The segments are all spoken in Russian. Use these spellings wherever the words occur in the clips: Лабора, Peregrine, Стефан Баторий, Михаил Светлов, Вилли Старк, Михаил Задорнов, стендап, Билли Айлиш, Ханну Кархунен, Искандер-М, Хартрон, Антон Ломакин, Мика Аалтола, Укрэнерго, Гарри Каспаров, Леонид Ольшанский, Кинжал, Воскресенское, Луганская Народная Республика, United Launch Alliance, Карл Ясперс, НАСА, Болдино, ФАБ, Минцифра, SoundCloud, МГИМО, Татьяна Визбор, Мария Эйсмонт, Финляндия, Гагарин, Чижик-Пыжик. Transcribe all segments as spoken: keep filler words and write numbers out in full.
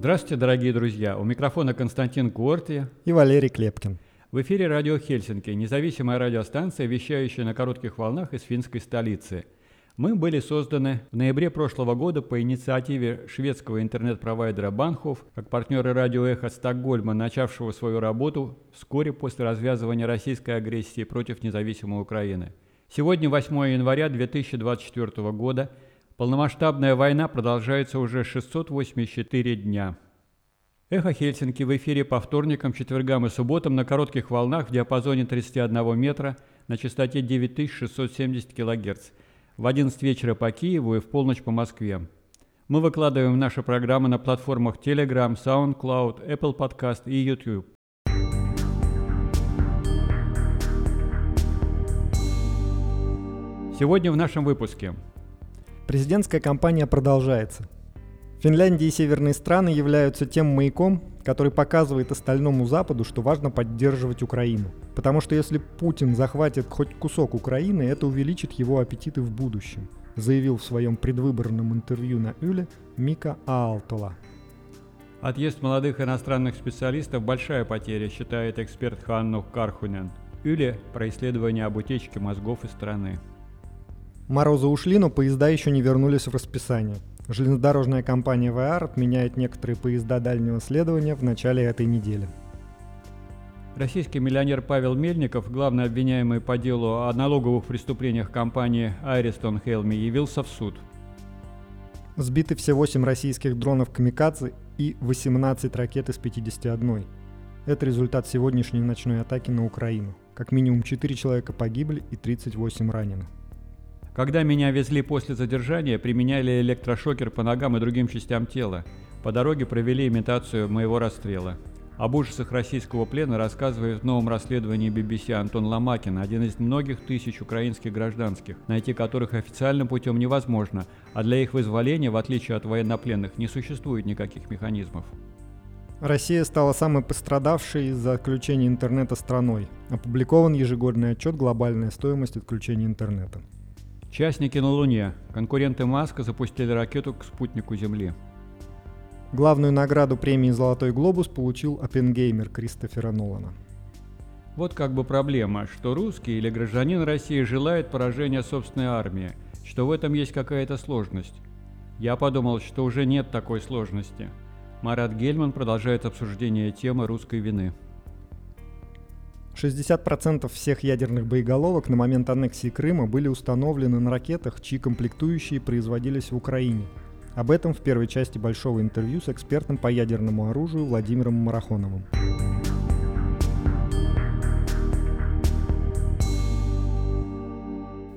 Здравствуйте, дорогие друзья! У микрофона Константин Куорти и Валерий Клепкин. В эфире Радио Хельсинки, независимая радиостанция, вещающая на коротких волнах из финской столицы. Мы были созданы в ноябре прошлого года по инициативе шведского интернет-провайдера Банхов, как партнеры Радио Эхо Стокгольма, начавшего свою работу вскоре после развязывания российской агрессии против независимой Украины. Сегодня, восьмое января две тысячи двадцать четвёртого года, полномасштабная война продолжается уже шестьсот восемьдесят четыре дня. Эхо Хельсинки в эфире по вторникам, четвергам и субботам на коротких волнах в диапазоне тридцать один метра на частоте девять тысяч шестьсот семьдесят килогерц, в одиннадцать вечера по Киеву и в полночь по Москве. Мы выкладываем наши программы на платформах Telegram, SoundCloud, Apple Podcast и YouTube. Сегодня в нашем выпуске. Президентская кампания продолжается. Финляндия и северные страны являются тем маяком, который показывает остальному Западу, что важно поддерживать Украину. Потому что если Путин захватит хоть кусок Украины, это увеличит его аппетиты в будущем, заявил в своем предвыборном интервью на Юле Мика Аалтола. Отъезд молодых иностранных специалистов – большая потеря, считает эксперт Ханну Кархунен. Юле про исследование об утечке мозгов из страны. Морозы ушли, но поезда еще не вернулись в расписание. Железнодорожная компания ви ар отменяет некоторые поезда дальнего следования в начале этой недели. Российский миллионер Павел Мельников, главный обвиняемый по делу о налоговых преступлениях компании Airiston Helmi, явился в суд. Сбиты все восемь российских дронов «Камикадзе» и восемнадцать ракет из пятидесяти одной. Это результат сегодняшней ночной атаки на Украину. Как минимум четыре человека погибли и тридцать восемь ранены. Когда меня везли после задержания, применяли электрошокер по ногам и другим частям тела. По дороге провели имитацию моего расстрела. Об ужасах российского плена рассказывает в новом расследовании би би си Антон Ломакин, один из многих тысяч украинских гражданских, найти которых официальным путем невозможно, а для их вызволения, в отличие от военнопленных, не существует никаких механизмов. Россия стала самой пострадавшей из-за отключения интернета страной. Опубликован ежегодный отчет «Глобальная стоимость отключения интернета». Частники на Луне. Конкуренты Маска запустили ракету к спутнику Земли. Главную награду премии «Золотой глобус» получил «Оппенгеймер» Кристофера Нолана. Вот как бы проблема, что русский или гражданин России желает поражения собственной армии, что в этом есть какая-то сложность. Я подумал, что уже нет такой сложности. Марат Гельман продолжает обсуждение темы русской вины. шестьдесят процентов всех ядерных боеголовок на момент аннексии Крыма были установлены на ракетах, чьи комплектующие производились в Украине. Об этом в первой части большого интервью с экспертом по ядерному оружию Владимиром Марахоновым.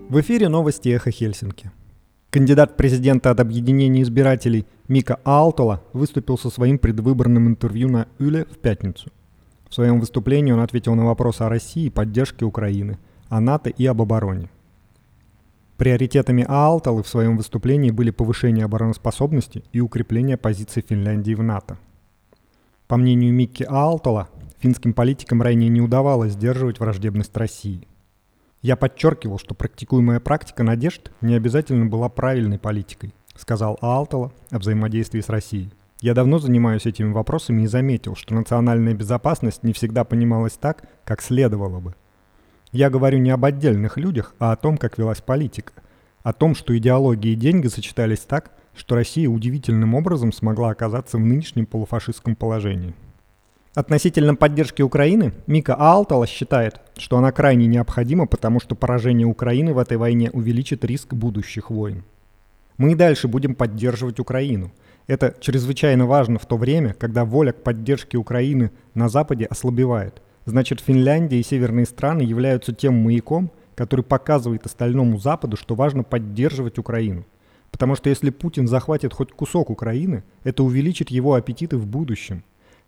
В эфире новости «Эхо Хельсинки». Кандидат в президенты от объединения избирателей Мика Аалтола выступил со своим предвыборным интервью на Юле в пятницу. В своем выступлении он ответил на вопросы о России и поддержке Украины, о НАТО и об обороне. Приоритетами Аалтолы в своем выступлении были повышение обороноспособности и укрепление позиций Финляндии в НАТО. По мнению Микки Аалтола, финским политикам ранее не удавалось сдерживать враждебность России. «Я подчеркивал, что практикуемая практика надежд не обязательно была правильной политикой», сказал Аалтола о взаимодействии с Россией. Я давно занимаюсь этими вопросами и заметил, что национальная безопасность не всегда понималась так, как следовало бы. Я говорю не об отдельных людях, а о том, как велась политика. О том, что идеология и деньги сочетались так, что Россия удивительным образом смогла оказаться в нынешнем полуфашистском положении. Относительно поддержки Украины, Мика Аалтола считает, что она крайне необходима, потому что поражение Украины в этой войне увеличит риск будущих войн. Мы и дальше будем поддерживать Украину. Это чрезвычайно важно в то время, когда воля к поддержке Украины на Западе ослабевает. Значит, Финляндия и северные страны являются тем маяком, который показывает остальному Западу, что важно поддерживать Украину. Потому что если Путин захватит хоть кусок Украины, это увеличит его аппетиты в будущем.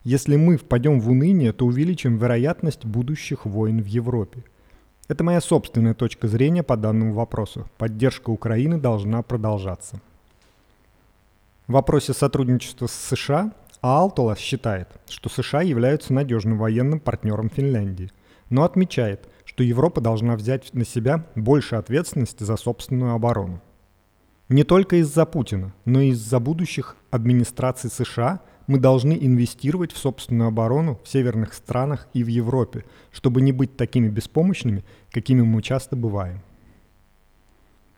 Если мы впадем в уныние, то увеличим вероятность будущих войн в Европе. Это моя собственная точка зрения по данному вопросу. Поддержка Украины должна продолжаться. В вопросе сотрудничества с США Аалтола считает, что США являются надежным военным партнером Финляндии, но отмечает, что Европа должна взять на себя больше ответственности за собственную оборону. Не только из-за Путина, но и из-за будущих администраций США Мы должны инвестировать в собственную оборону в северных странах и в Европе, чтобы не быть такими беспомощными, какими мы часто бываем.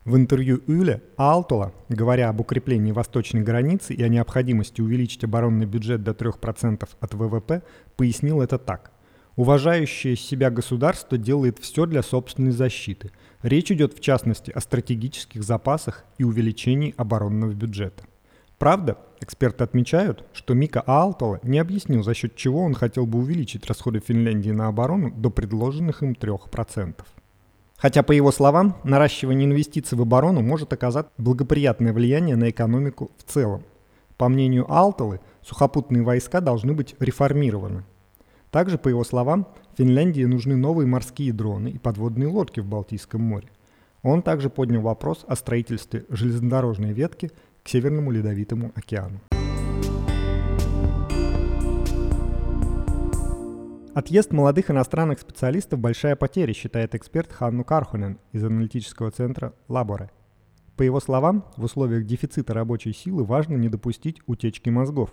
В интервью Юле Аалтола, говоря об укреплении восточной границы и о необходимости увеличить оборонный бюджет до трех процентов от вэ вэ пэ, пояснил это так. Уважающее себя государство делает все для собственной защиты. Речь идет в частности о стратегических запасах и увеличении оборонного бюджета. Правда, эксперты отмечают, что Мика Аалтола не объяснил, за счет чего он хотел бы увеличить расходы Финляндии на оборону до предложенных им трех процентов. Хотя, по его словам, наращивание инвестиций в оборону может оказать благоприятное влияние на экономику в целом. По мнению Аалтолы, сухопутные войска должны быть реформированы. Также, по его словам, Финляндии нужны новые морские дроны и подводные лодки в Балтийском море. Он также поднял вопрос о строительстве железнодорожной ветки к Северному Ледовитому океану. Отъезд молодых иностранных специалистов – большая потеря, считает эксперт Ханну Кархунен из аналитического центра «Лабора». По его словам, в условиях дефицита рабочей силы важно не допустить утечки мозгов.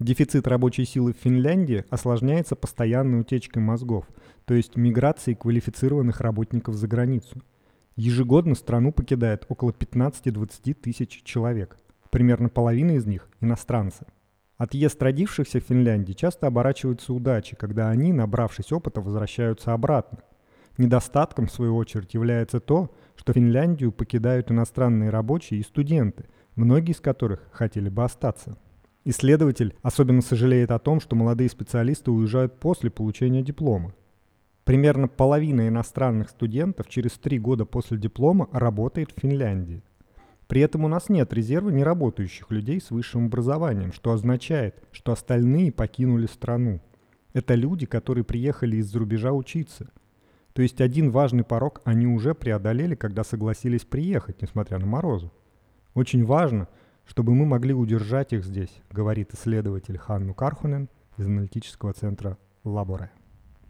Дефицит рабочей силы в Финляндии осложняется постоянной утечкой мозгов, то есть миграцией квалифицированных работников за границу. Ежегодно страну покидает около пятнадцать-двадцать тысяч человек. Примерно половина из них – иностранцы. Отъезд родившихся в Финляндии часто оборачивается удачей, когда они, набравшись опыта, возвращаются обратно. Недостатком, в свою очередь, является то, что Финляндию покидают иностранные рабочие и студенты, многие из которых хотели бы остаться. Исследователь особенно сожалеет о том, что молодые специалисты уезжают после получения диплома. Примерно половина иностранных студентов через три года после диплома работает в Финляндии. При этом у нас нет резерва неработающих людей с высшим образованием, что означает, что остальные покинули страну. Это люди, которые приехали из-за рубежа учиться. То есть один важный порог они уже преодолели, когда согласились приехать, несмотря на морозы. Очень важно, чтобы мы могли удержать их здесь, говорит исследователь Ханну Кархунен из аналитического центра «Лабора».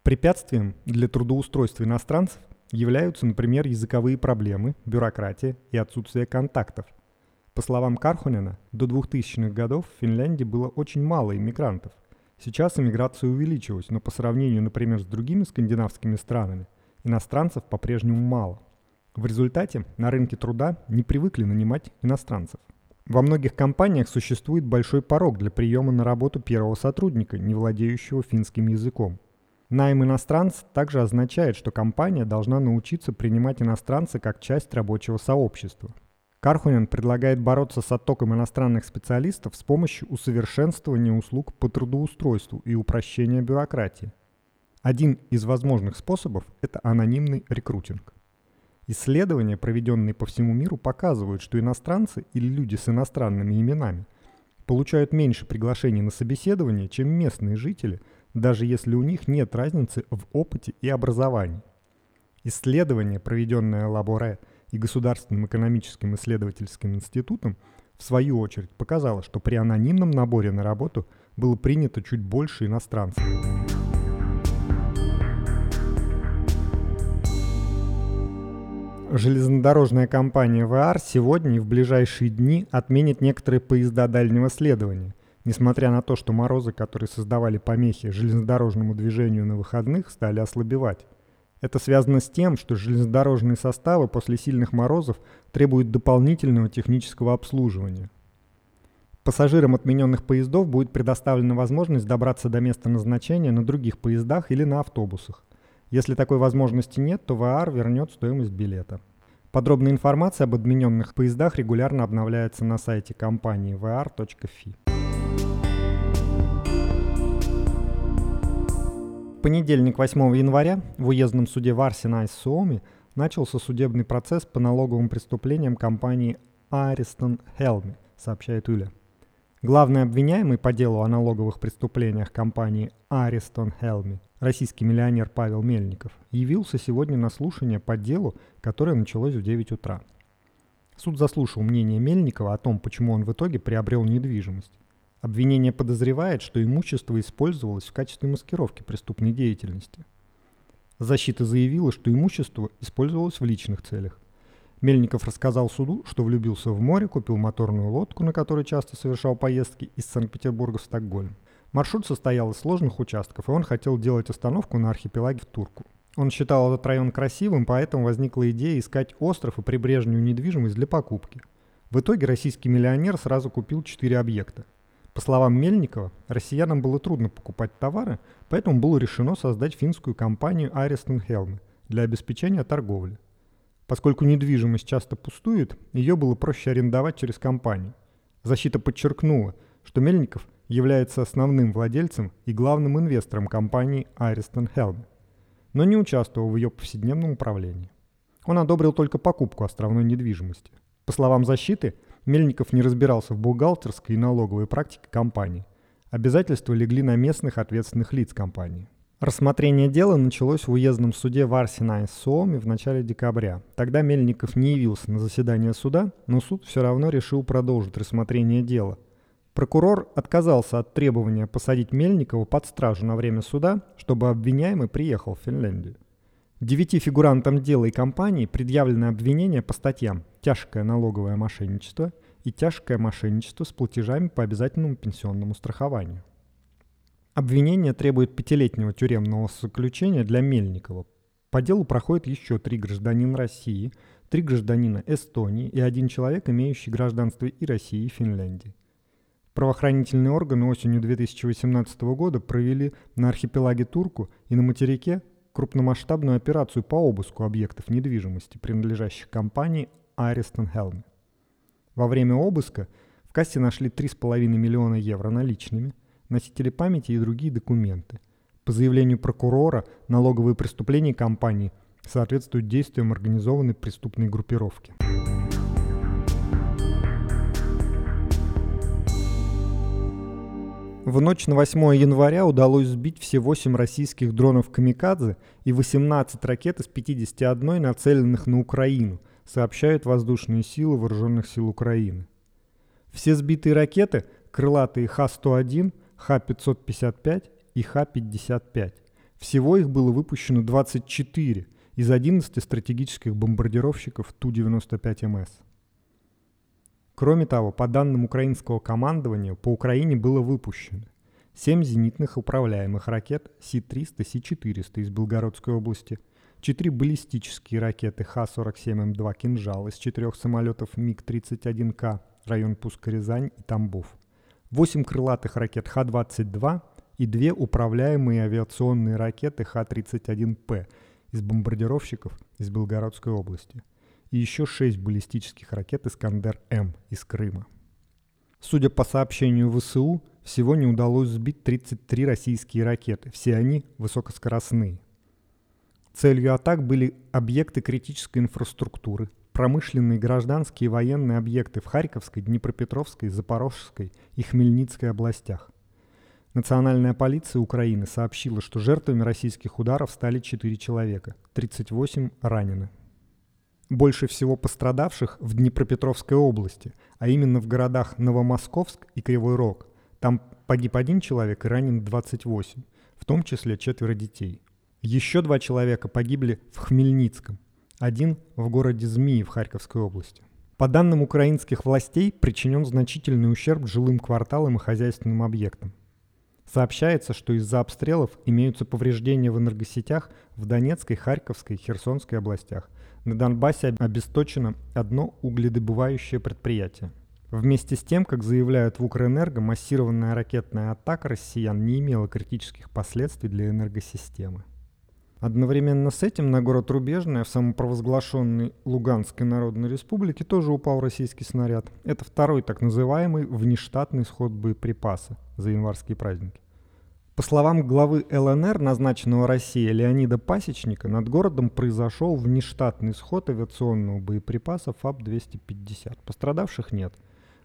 Препятствием для трудоустройства иностранцев являются, например, языковые проблемы, бюрократия и отсутствие контактов. По словам Кархунена, до двухтысячных годов в Финляндии было очень мало иммигрантов. Сейчас иммиграция увеличилась, но по сравнению, например, с другими скандинавскими странами, иностранцев по-прежнему мало. В результате на рынке труда не привыкли нанимать иностранцев. Во многих компаниях существует большой порог для приема на работу первого сотрудника, не владеющего финским языком. Найм иностранца также означает, что компания должна научиться принимать иностранца как часть рабочего сообщества. Кархунен предлагает бороться с оттоком иностранных специалистов с помощью усовершенствования услуг по трудоустройству и упрощения бюрократии. Один из возможных способов – это анонимный рекрутинг. Исследования, проведенные по всему миру, показывают, что иностранцы или люди с иностранными именами получают меньше приглашений на собеседование, чем местные жители, даже если у них нет разницы в опыте и образовании. Исследование, проведенное Лаборе и Государственным экономическим исследовательским институтом, в свою очередь показало, что при анонимном наборе на работу было принято чуть больше иностранцев. Железнодорожная компания ви ар сегодня и в ближайшие дни отменит некоторые поезда дальнего следования. Несмотря на то, что морозы, которые создавали помехи железнодорожному движению на выходных, стали ослабевать. Это связано с тем, что железнодорожные составы после сильных морозов требуют дополнительного технического обслуживания. Пассажирам отмененных поездов будет предоставлена возможность добраться до места назначения на других поездах или на автобусах. Если такой возможности нет, то ви ар вернет стоимость билета. Подробная информация об отмененных поездах регулярно обновляется на сайте компании ви ар точка эф и. В понедельник, восьмого января, в уездном суде Варсинайс-Суоми начался судебный процесс по налоговым преступлениям компании Airiston Helmi, сообщает Юле. Главный обвиняемый по делу о налоговых преступлениях компании Airiston Helmi, российский миллионер Павел Мельников, явился сегодня на слушание по делу, которое началось в девять утра. Суд заслушал мнение Мельникова о том, почему он в итоге приобрел недвижимость. Обвинение подозревает, что имущество использовалось в качестве маскировки преступной деятельности. Защита заявила, что имущество использовалось в личных целях. Мельников рассказал суду, что влюбился в море, купил моторную лодку, на которой часто совершал поездки из Санкт-Петербурга в Стокгольм. Маршрут состоял из сложных участков, и он хотел делать остановку на архипелаге в Турку. Он считал этот район красивым, поэтому возникла идея искать остров и прибрежную недвижимость для покупки. В итоге российский миллионер сразу купил четыре объекта. По словам Мельникова, россиянам было трудно покупать товары, поэтому было решено создать финскую компанию Airiston Helmi для обеспечения торговли. Поскольку недвижимость часто пустует, ее было проще арендовать через компанию. Защита подчеркнула, что Мельников является основным владельцем и главным инвестором компании Airiston Helmi, но не участвовал в ее повседневном управлении. Он одобрил только покупку островной недвижимости. По словам защиты, Мельников не разбирался в бухгалтерской и налоговой практике компании. Обязательства легли на местных ответственных лиц компании. Рассмотрение дела началось в уездном суде Варсинайс-Суоми в начале декабря. Тогда Мельников не явился на заседание суда, но суд все равно решил продолжить рассмотрение дела. Прокурор отказался от требования посадить Мельникова под стражу на время суда, чтобы обвиняемый приехал в Финляндию. Девяти фигурантам дела и компании предъявлены обвинения по статьям «Тяжкое налоговое мошенничество» и «Тяжкое мошенничество с платежами по обязательному пенсионному страхованию». Обвинение требует пятилетнего тюремного заключения для Мельникова. По делу проходят еще три гражданина России, три гражданина Эстонии и один человек, имеющий гражданство и России, и Финляндии. Правоохранительные органы осенью две тысячи восемнадцатого года провели на архипелаге Турку и на материке крупномасштабную операцию по обыску объектов недвижимости, принадлежащих компании Airiston Helmi. Во время обыска в кассе нашли три с половиной миллиона евро наличными, носители памяти и другие документы. По заявлению прокурора, налоговые преступления компании соответствуют действиям организованной преступной группировки. В ночь на восьмое января удалось сбить все восемь российских дронов «Камикадзе» и восемнадцать ракет из пятидесяти одной, нацеленных на Украину, сообщают воздушные силы Вооруженных сил Украины. Все сбитые ракеты – крылатые Х сто один, Х пятьсот пятьдесят пять и Х пятьдесят пять. Всего их было выпущено двадцать четыре из одиннадцати стратегических бомбардировщиков Ту девяносто пять эм эс. Кроме того, по данным украинского командования, по Украине было выпущено семь зенитных управляемых ракет С триста, С четыреста из Белгородской области, четыре баллистические ракеты Х сорок семь эм два «Кинжал» из четырех самолетов Миг тридцать один К, район пуска Рязань и Тамбов, восемь крылатых ракет Х двадцать два и две управляемые авиационные ракеты Х тридцать один П из бомбардировщиков из Белгородской области, и еще шесть баллистических ракет «Искандер-М» из Крыма. Судя по сообщению ВСУ, всего не удалось сбить тридцать три российские ракеты, все они высокоскоростные. Целью атак были объекты критической инфраструктуры, промышленные, гражданские и военные объекты в Харьковской, Днепропетровской, Запорожской и Хмельницкой областях. Национальная полиция Украины сообщила, что жертвами российских ударов стали четыре человека, тридцать восемь ранены. Больше всего пострадавших в Днепропетровской области, а именно в городах Новомосковск и Кривой Рог. Там погиб один человек и ранен двадцать восемь, в том числе четверо детей. Еще два человека погибли в Хмельницком, один в городе Змии в Харьковской области. По данным украинских властей, причинен значительный ущерб жилым кварталам и хозяйственным объектам. Сообщается, что из-за обстрелов имеются повреждения в энергосетях в Донецкой, Харьковской и Херсонской областях. На Донбассе обесточено одно угледобывающее предприятие. Вместе с тем, как заявляют в Укрэнерго, массированная ракетная атака россиян не имела критических последствий для энергосистемы. Одновременно с этим на город Рубежное в самопровозглашенной Луганской Народной Республике тоже упал российский снаряд. Это второй так называемый внештатный сход боеприпаса за январские праздники. По словам главы ЛНР, назначенного Россией Леонида Пасечника, над городом произошел внештатный сход авиационного боеприпаса Ф А Б двести пятьдесят. Пострадавших нет.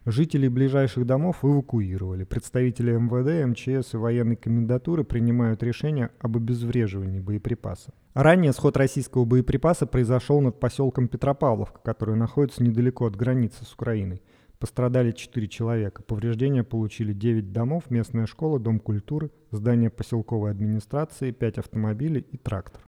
Жителей ближайших домов эвакуировали. Представители МВД, МЧС и военной комендатуры принимают решение об обезвреживании боеприпаса. Ранее сход российского боеприпаса произошел над поселком Петропавловка, который находится недалеко от границы с Украиной. Пострадали четыре человека. Повреждения получили девять домов, местная школа, дом культуры, здание поселковой администрации, пять автомобилей и трактор.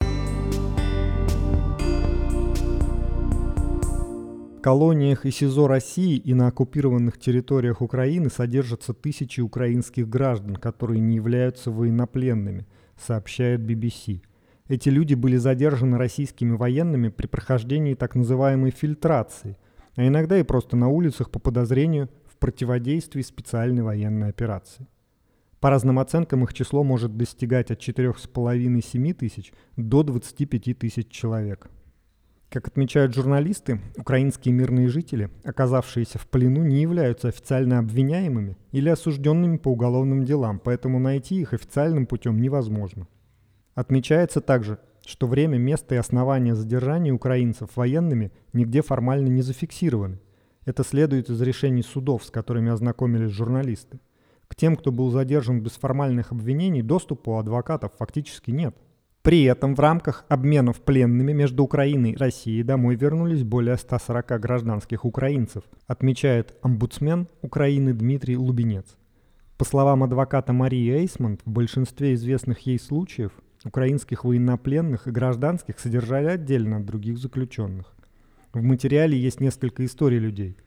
колониях и СИЗО России и на оккупированных территориях Украины содержатся тысячи украинских граждан, которые не являются военнопленными, сообщает би би си. Эти люди были задержаны российскими военными при прохождении так называемой фильтрации, а иногда и просто на улицах по подозрению в противодействии специальной военной операции. По разным оценкам их число может достигать от четырёх с половиной — семи тысяч до двадцати пяти тысяч человек. Как отмечают журналисты, украинские мирные жители, оказавшиеся в плену, не являются официально обвиняемыми или осужденными по уголовным делам, поэтому найти их официальным путем невозможно. Отмечается также, что время, место и основания задержания украинцев военными нигде формально не зафиксированы. Это следует из решений судов, с которыми ознакомились журналисты. К тем, кто был задержан без формальных обвинений, доступа у адвокатов фактически нет. При этом в рамках обменов пленными между Украиной и Россией домой вернулись более ста сорока гражданских украинцев, отмечает омбудсмен Украины Дмитрий Лубенец. По словам адвоката Марии Эйсмонт, в большинстве известных ей случаев украинских военнопленных и гражданских содержали отдельно от других заключенных. В материале есть несколько историй людей.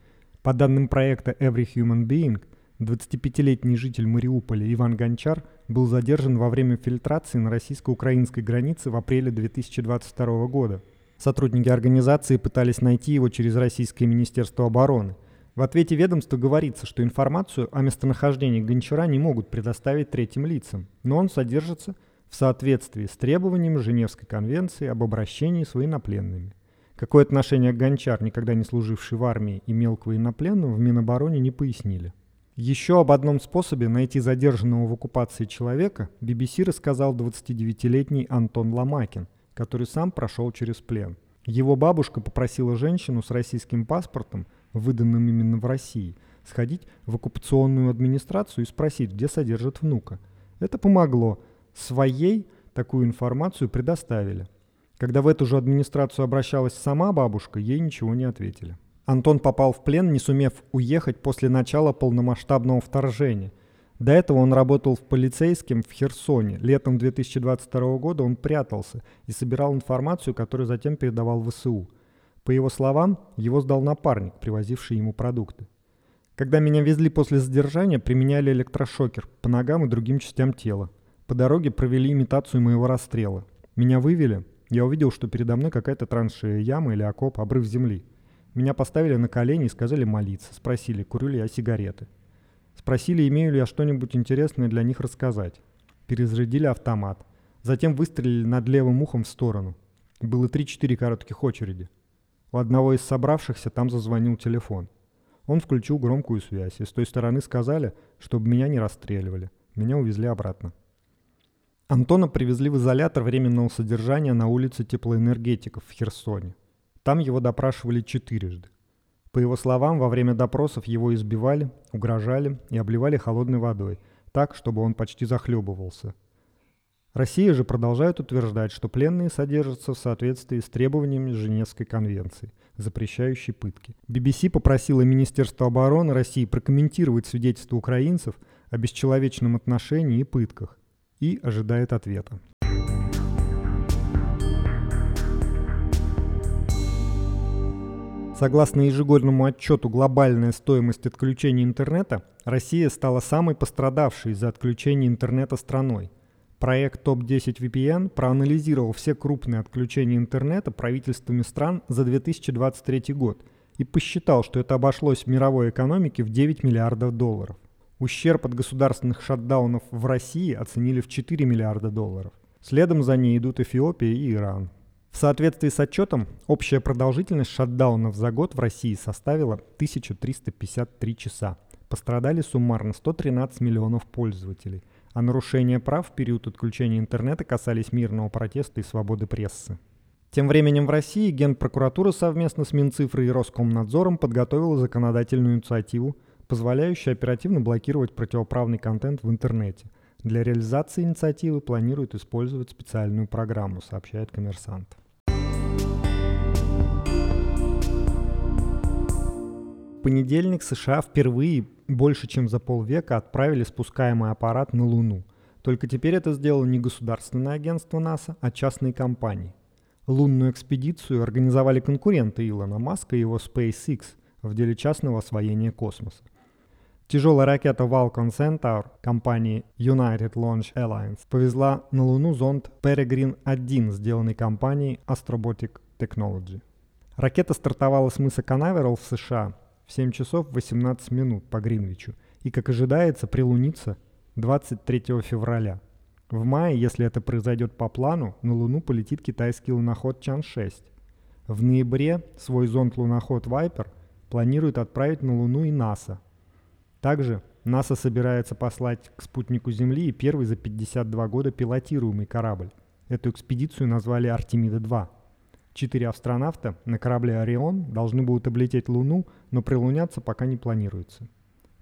По данным проекта Every Human Being, двадцатипятилетний житель Мариуполя Иван Гончар был задержан во время фильтрации на российско-украинской границе в апреле две тысячи двадцать второго года. Сотрудники организации пытались найти его через Российское министерство обороны. В ответе ведомства говорится, что информацию о местонахождении Гончара не могут предоставить третьим лицам, но он содержится в соответствии с требованиями Женевской конвенции об обращении с военнопленными. Какое отношение к Гончар, никогда не служивший в армии, имел к военнопленным, в Минобороне не пояснили. Еще об одном способе найти задержанного в оккупации человека би би си рассказал двадцатидевятилетний Антон Ломакин, который сам прошел через плен. Его бабушка попросила женщину с российским паспортом, выданным именно в России, сходить в оккупационную администрацию и спросить, где содержат внука. Это помогло. Своей такую информацию предоставили. Когда в эту же администрацию обращалась сама бабушка, ей ничего не ответили. Антон попал в плен, не сумев уехать после начала полномасштабного вторжения. До этого он работал в полицейском в Херсоне. Летом две тысячи двадцать второго года он прятался и собирал информацию, которую затем передавал в ВСУ. По его словам, его сдал напарник, привозивший ему продукты. «Когда меня везли после задержания, применяли электрошокер по ногам и другим частям тела. По дороге провели имитацию моего расстрела. Меня вывели, я увидел, что передо мной какая-то траншея, яма или окоп, обрыв земли. Меня поставили на колени и сказали молиться. Спросили, курю ли я сигареты. Спросили, имею ли я что-нибудь интересное для них рассказать. Перезарядили автомат. Затем выстрелили над левым ухом в сторону. Было три-четыре коротких очереди. У одного из собравшихся там зазвонил телефон. Он включил громкую связь, и с той стороны сказали, чтобы меня не расстреливали. Меня увезли обратно». Антона привезли в изолятор временного содержания на улице Теплоэнергетиков в Херсоне. Там его допрашивали четырежды. По его словам, во время допросов его избивали, угрожали и обливали холодной водой, так, чтобы он почти захлебывался. Россия же продолжает утверждать, что пленные содержатся в соответствии с требованиями Женевской конвенции, запрещающей пытки. би би си попросила Министерство обороны России прокомментировать свидетельства украинцев о бесчеловечном отношении и пытках и ожидает ответа. Согласно ежегодному отчету «Глобальная стоимость отключения интернета», Россия стала самой пострадавшей из-за отключения интернета страной. Проект топ десять ви пи эн проанализировал все крупные отключения интернета правительствами стран за две тысячи двадцать третий год и посчитал, что это обошлось мировой экономике в девять миллиардов долларов. Ущерб от государственных шатдаунов в России оценили в четыре миллиарда долларов. Следом за ней идут Эфиопия и Иран. В соответствии с отчетом, общая продолжительность шатдаунов за год в России составила тысяча триста пятьдесят три часа. Пострадали суммарно сто тринадцать миллионов пользователей. А нарушения прав в период отключения интернета касались мирного протеста и свободы прессы. Тем временем в России Генпрокуратура совместно с Минцифрой и Роскомнадзором подготовила законодательную инициативу, позволяющую оперативно блокировать противоправный контент в интернете. Для реализации инициативы планируют использовать специальную программу, сообщает «Коммерсант». В понедельник США впервые больше чем за полвека отправили спускаемый аппарат на Луну. Только теперь это сделало не государственное агентство НАСА, а частные компании. Лунную экспедицию организовали конкуренты Илона Маска и его SpaceX в деле частного освоения космоса. Тяжелая ракета Falcon Centaur компании United Launch Alliance повезла на Луну зонд Peregrine один, сделанный компанией Astrobotic Technology. Ракета стартовала с мыса Канаверал в США в семь часов восемнадцать минут по Гринвичу и, как ожидается, прилунится двадцать третьего февраля. В мае, если это произойдет по плану, на Луну полетит китайский луноход Чан шесть. В ноябре свой зонд-луноход Viper планирует отправить на Луну и НАСА. Также НАСА собирается послать к спутнику Земли и первый за пятьдесят два года пилотируемый корабль. Эту экспедицию назвали Артемида два. Четыре астронавта на корабле «Орион» должны будут облететь Луну, но прилуняться пока не планируется.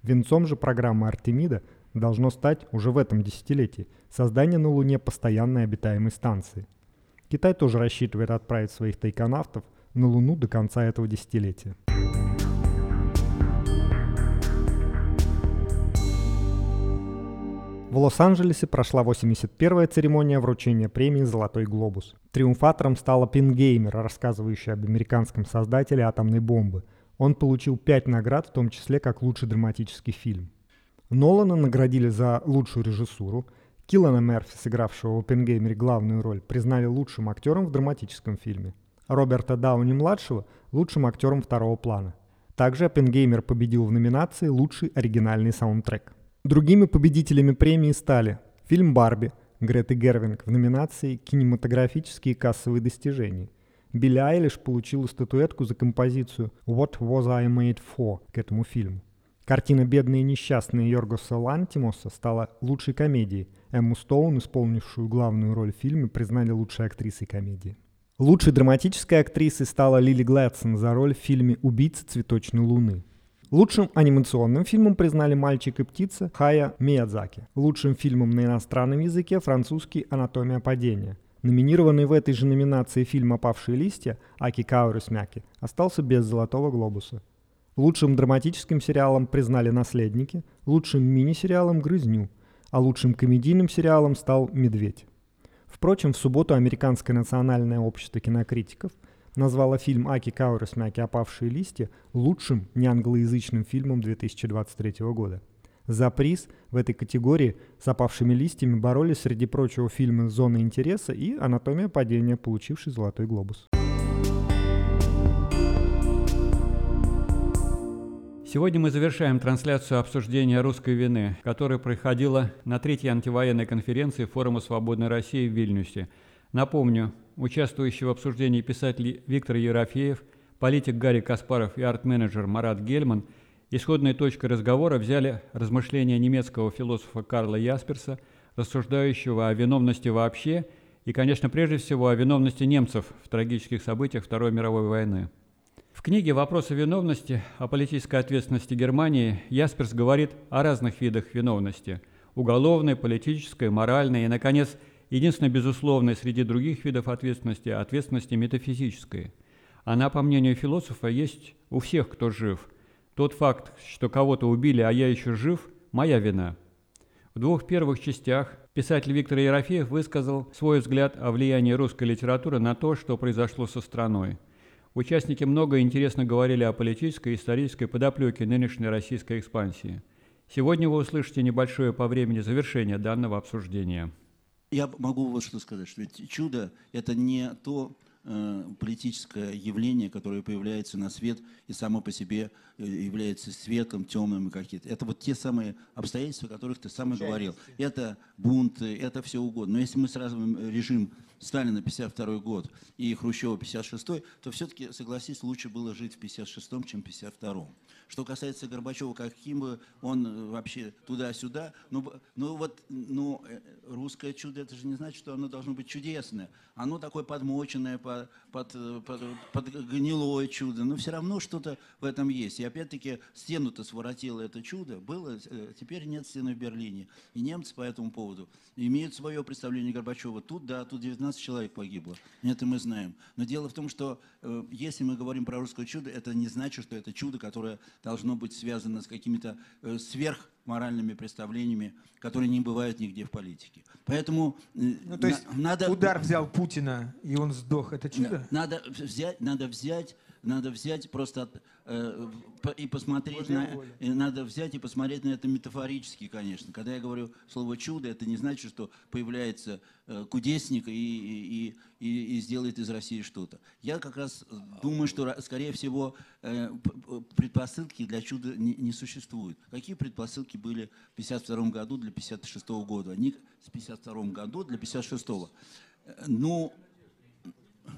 Венцом же программы «Артемида» должно стать уже в этом десятилетии создание на Луне постоянной обитаемой станции. Китай тоже рассчитывает отправить своих тайконавтов на Луну до конца этого десятилетия. В Лос-Анджелесе прошла восемьдесят первая церемония вручения премии «Золотой глобус». Триумфатором стал Оппенгеймер, рассказывающий об американском создателе атомной бомбы. Он получил пять наград, в том числе как лучший драматический фильм. Нолана наградили за лучшую режиссуру. Киллана Мерфи, сыгравшего в «Оппенгеймере» главную роль, признали лучшим актером в драматическом фильме. Роберта Дауни-младшего – лучшим актером второго плана. Также «Оппенгеймер» победил в номинации «Лучший оригинальный саундтрек». Другими победителями премии стали фильм «Барби» Греты Гервинг в номинации «Кинематографические кассовые достижения». Билли Айлиш получила статуэтку за композицию «What Was I Made For» к этому фильму. Картина «Бедные и несчастные» Йоргоса Лантимоса стала лучшей комедией. Эмму Стоун, исполнившую главную роль в фильме, признали лучшей актрисой комедии. Лучшей драматической актрисой стала Лили Гладсон за роль в фильме «Убийца цветочной луны». Лучшим анимационным фильмом признали «Мальчик и птица» Хаяо Миядзаки. Лучшим фильмом на иностранном языке французский «Анатомия падения». Номинированный в этой же номинации фильм «Опавшие листья» Аки Каурисмяки остался без «Золотого глобуса». Лучшим драматическим сериалом признали «Наследники», лучшим мини-сериалом «Грызню», а лучшим комедийным сериалом стал «Медведь». Впрочем, в субботу Американское национальное общество кинокритиков назвала фильм Аки Каурисмяки «Опавшие листья» лучшим неанглоязычным фильмом две тысячи двадцать третьего года. За приз в этой категории с «Опавшими листьями» боролись, среди прочего, фильмы «Зона интереса» и «Анатомия падения», получивший «Золотой глобус». Сегодня мы завершаем трансляцию обсуждения русской вины, которая проходила на третьей антивоенной конференции Форума Свободной России в Вильнюсе. Напомню, участвующие в обсуждении писатели Виктор Ерофеев, политик Гарри Каспаров и арт-менеджер Марат Гельман исходной точкой разговора взяли размышления немецкого философа Карла Ясперса, рассуждающего о виновности вообще и, конечно, прежде всего о виновности немцев в трагических событиях Второй мировой войны. В книге «Вопросы виновности» о политической ответственности Германии Ясперс говорит о разных видах виновности – уголовной, политической, моральной и, наконец, единственной безусловной среди других видов ответственности – ответственности метафизической. Она, по мнению философа, есть у всех, кто жив. Тот факт, что кого-то убили, а я еще жив – моя вина. В двух первых частях писатель Виктор Ерофеев высказал свой взгляд о влиянии русской литературы на то, что произошло со страной. Участники много интересно говорили о политической и исторической подоплеке нынешней российской экспансии. Сегодня вы услышите небольшое по времени завершение данного обсуждения. Я могу вот что сказать, что ведь чудо – это не то э, политическое явление, которое появляется на свет и само по себе является светлым, темным и какие-то. Это вот те самые обстоятельства, о которых ты сам и говорил. Это бунты, это все угодно. Но если мы сравним режим Сталина пятьдесят второй год и Хрущева пятьдесят шестой, то все-таки, согласись, лучше было жить в пятьдесят шестом, чем в пятьдесят втором. Что касается Горбачева, каким бы он вообще туда-сюда, ну, ну вот, ну, русское чудо, это же не значит, что оно должно быть чудесное. Оно такое подмоченное, под, под, под, под гнилое чудо, но все равно что-то в этом есть. И опять-таки стену-то своротило это чудо, было, теперь нет стены в Берлине. И немцы по этому поводу имеют свое представление Горбачева. Тут да, тут девятнадцатый шестнадцать человек погибло. Это мы знаем. Но дело в том, что э, если мы говорим про русское чудо, это не значит, что это чудо, которое должно быть связано с какими-то э, сверхморальными представлениями, которые не бывают нигде в политике. Поэтому э, ну, то есть на, надо... удар взял Путина, и он сдох. Это чудо? Надо взять, надо взять, надо взять просто... От... и посмотреть на, надо взять и посмотреть на это метафорически, конечно. Когда я говорю слово «чудо», это не значит, что появляется кудесник и, и, и, и сделает из России что-то. Я как раз думаю, что, скорее всего, предпосылки для чуда не, не существует. Какие предпосылки были в пятьдесят втором году для пятьдесят шестого года? Они в пятьдесят втором году для пятьдесят шестого. Ну...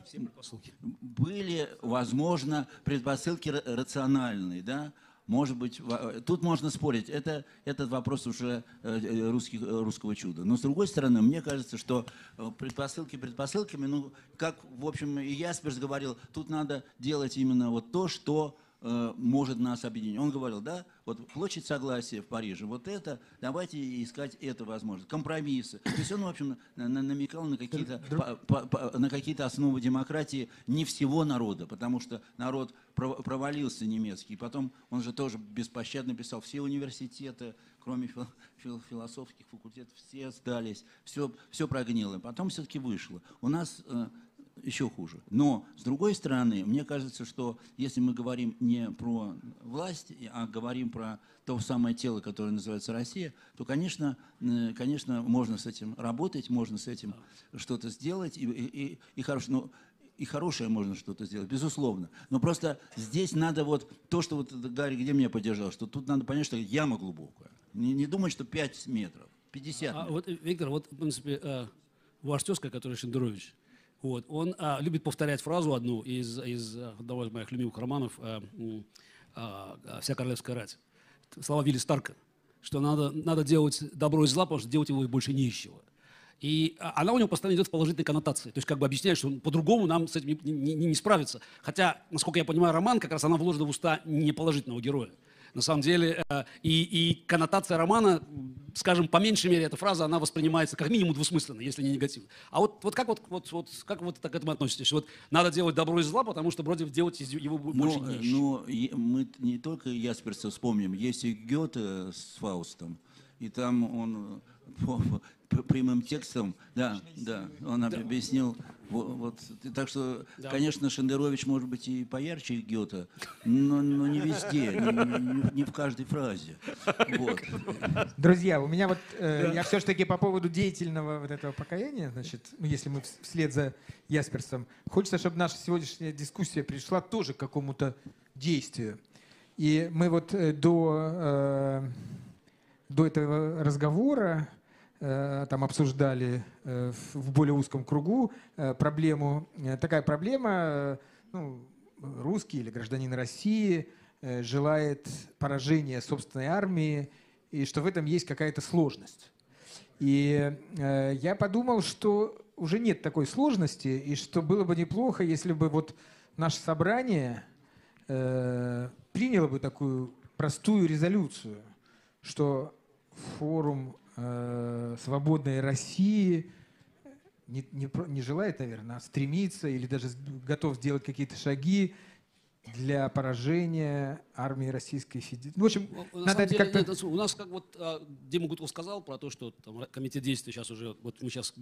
Все предпосылки. Были, возможно, предпосылки рациональные, да? Может быть, тут можно спорить. Это, этот вопрос уже русских, русского чуда. Но с другой стороны, мне кажется, что предпосылки предпосылками, ну, как, в общем, и Ясперс говорил, тут надо делать именно вот то, что может нас объединить. Он говорил, да, вот площадь Согласия в Париже, вот это, давайте искать это возможность, компромиссы. То есть он, в общем, намекал на какие-то, по, по, на какие-то основы демократии не всего народа, потому что народ провалился немецкий, и потом он же тоже беспощадно писал, все университеты, кроме философских факультетов, все сдались, все, все прогнило, потом все-таки вышло. У нас... еще хуже. Но, с другой стороны, мне кажется, что если мы говорим не про власть, а говорим про то самое тело, которое называется Россия, то, конечно, конечно можно с этим работать, можно с этим что-то сделать, и, и, и, хорош, ну, и хорошее можно что-то сделать, безусловно. Но просто здесь надо вот то, что вот Гарри где меня поддержал, что тут надо понять, что яма глубокая. Не, не думать, что пять метров, пятьдесят метров. А, а вот, Виктор, вот, в принципе, Варстёвская, который Шендерович, вот. Он а, любит повторять фразу одну из, из одного из моих любимых романов а, а, «Вся королевская рать». Слова Вилли Старка, что надо, надо делать добро и зла, потому что делать его больше нищего. И она у него постоянно идет в положительной коннотации. То есть как бы объясняет, что по-другому нам с этим не, не, не справиться. Хотя, насколько я понимаю, роман как раз она вложена в уста неположительного героя. На самом деле, и, и коннотация романа, скажем, по меньшей мере, эта фраза, она воспринимается как минимум двусмысленно, если не негативно. А вот, вот как вот, вот, вот как вот так к этому относитесь? Вот надо делать добро из зла, потому что вроде делать его больше нечего. Ну, мы не только Ясперса вспомним, есть и Гёте с Фаустом, и там он прямым текстом, да, да, он объяснил. Вот, вот, так что, да, конечно, Шендерович может быть и поярче Гёте, но, но не везде, не, не в каждой фразе. Вот. Друзья, у меня вот э, я все-таки по поводу деятельного вот этого покаяния, значит, ну, если мы вслед за Ясперсом, хочется, чтобы наша сегодняшняя дискуссия пришла тоже к какому-то действию. И мы вот э, до, э, до этого разговора там обсуждали в более узком кругу проблему. Такая проблема, ну, русский или гражданин России желает поражения собственной армии, и что в этом есть какая-то сложность. И я подумал, что уже нет такой сложности, и что было бы неплохо, если бы вот наше собрание приняло бы такую простую резолюцию, что форум «Свободной России» не, не, не желает, наверное, а стремится или даже готов сделать какие-то шаги для поражения армии Российской Федерации. В общем, на надо деле, это как-то... У нас, как вот Дима Гудков сказал про то, что там, комитет действий сейчас уже, вот мы сейчас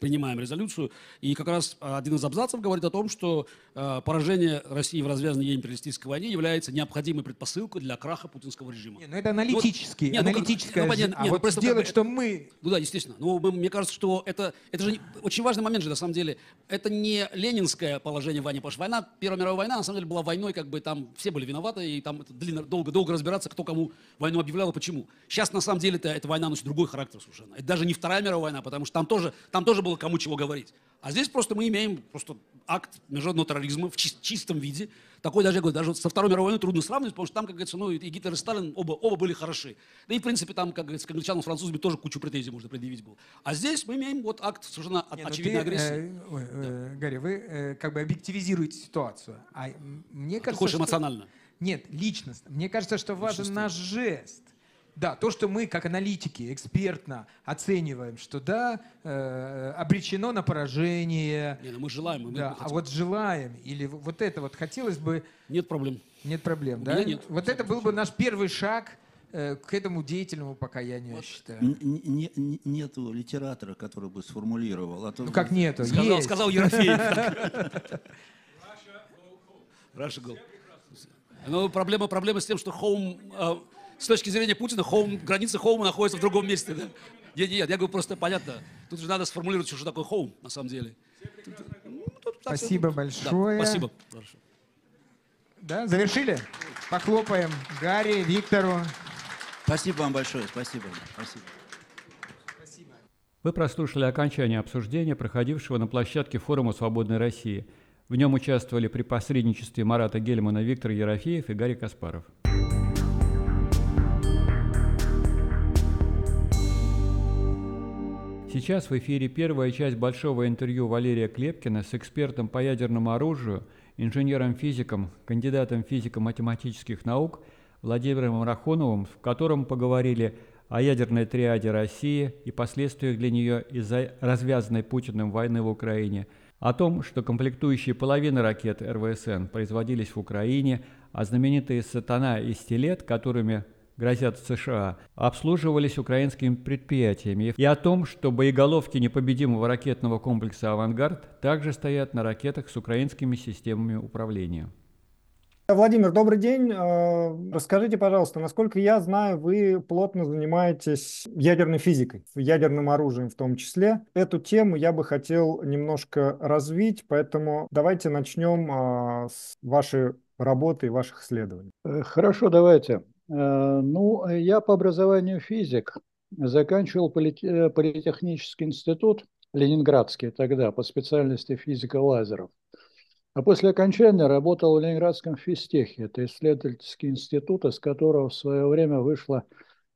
принимаем резолюцию, и как раз один из абзацев говорит о том, что э, поражение России в развязанной ей империалистической войне является необходимой предпосылкой для краха путинского режима. Не, ну это аналитически, вот, нет, аналитическое, ну, ну, а ну, вот просто сделать, как бы, что мы... Ну да, естественно. Но мне кажется, что это, это же не, очень важный момент же, на самом деле. Это не ленинское положение в войне, потому что война, Первая мировая война, на самом деле, была войной, как бы там все были виноваты, и там долго-долго разбираться, кто кому войну объявлял и почему. Сейчас, на самом деле, это, эта война носит другой характер совершенно. Это даже не Вторая мировая война, потому что там тоже, там тоже было кому чего говорить. А здесь просто мы имеем просто акт международного терроризма в чис- чистом виде. Такой даже, я говорю, даже со Второй мировой войной трудно сравнивать, потому что там, как говорится, ну, и Гитлер, и Сталин оба, оба были хороши. Да и, в принципе, там, как говорится, к англичанам, французам тоже кучу претензий можно предъявить было. А здесь мы имеем вот акт совершенно Нет, очевидной ты, агрессии. Э, ой, да. Гарри, вы э, как бы объективизируете ситуацию. А мне а кажется, ты хочешь что... эмоционально? Нет, личностно. Мне кажется, что важен наш жест. Да, то, что мы как аналитики экспертно оцениваем, что да, э, обречено на поражение. Не, ну мы желаем. Мы да, а вот желаем. Или вот это вот хотелось бы... Нет проблем. Нет проблем, да? Нет. Вот это был бы наш первый шаг э, к этому деятельному покаянию, вот. Я считаю. Н- н- нету литератора, который бы сформулировал. А то ну как нету? Сказал, есть. Сказал Ерофеев. Раша Гол. Но проблема, проблема с тем, что Home... С точки зрения Путина, хоум, граница хоума находится в другом месте. Да? Нет, нет, я говорю, просто понятно. Тут же надо сформулировать, что такое хоум, на самом деле. Тут, ну, тут, спасибо тут, большое. Да, спасибо. Да, завершили? Похлопаем Гарри, Виктору. Спасибо вам большое. Спасибо. Спасибо. Спасибо. Вы прослушали окончание обсуждения, проходившего на площадке форума «Свободной России». В нем участвовали при посредничестве Марата Гельмана, Виктор Ерофеев и Гарри Каспаров. Сейчас в эфире первая часть большого интервью Валерия Клепкина с экспертом по ядерному оружию, инженером-физиком, кандидатом физико-математических наук Владимиром Марахоновым, в котором поговорили о ядерной триаде России и последствиях для нее из-за развязанной Путиным войны в Украине, о том, что комплектующие половины ракет эр вэ эс эн производились в Украине, а знаменитые «Сатана» и «Стилет», которыми грозят США, обслуживались украинскими предприятиями, и о том, что боеголовки непобедимого ракетного комплекса «Авангард» также стоят на ракетах с украинскими системами управления. Владимир, добрый день. Расскажите, пожалуйста, насколько я знаю, вы плотно занимаетесь ядерной физикой, ядерным оружием в том числе. Эту тему я бы хотел немножко развить, поэтому давайте начнем с вашей работы и ваших исследований. Хорошо, давайте. Ну, я по образованию физик, заканчивал полит... политехнический институт, ленинградский тогда, по специальности физика лазеров. А после окончания работал в Ленинградском физтехе, это исследовательский институт, из которого в свое время вышла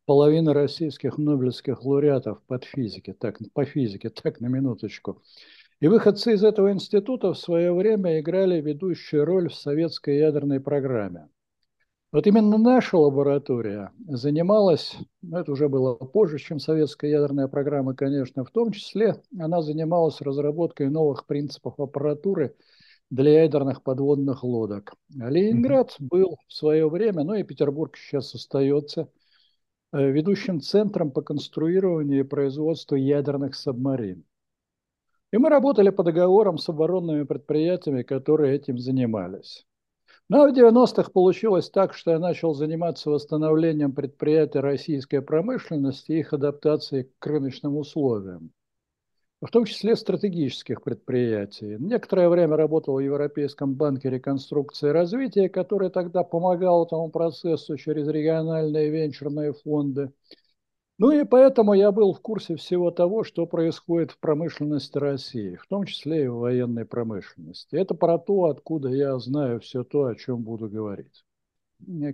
половина российских нобелевских лауреатов под физике, так, по физике, так, на минуточку. И выходцы из этого института в свое время играли ведущую роль в советской ядерной программе. Вот именно наша лаборатория занималась, ну, это уже было позже, чем советская ядерная программа, конечно, в том числе она занималась разработкой новых принципов аппаратуры для ядерных подводных лодок. Ленинград был в свое время, ну и Петербург сейчас остается, ведущим центром по конструированию и производству ядерных субмарин. И мы работали по договорам с оборонными предприятиями, которые этим занимались. Но в девяностых получилось так, что я начал заниматься восстановлением предприятий российской промышленности и их адаптацией к рыночным условиям, в том числе стратегических предприятий. Некоторое время работал в Европейском банке реконструкции и развития, который тогда помогал этому процессу через региональные венчурные фонды. Ну и поэтому я был в курсе всего того, что происходит в промышленности России, в том числе и в военной промышленности. Это про то, откуда я знаю все то, о чем буду говорить.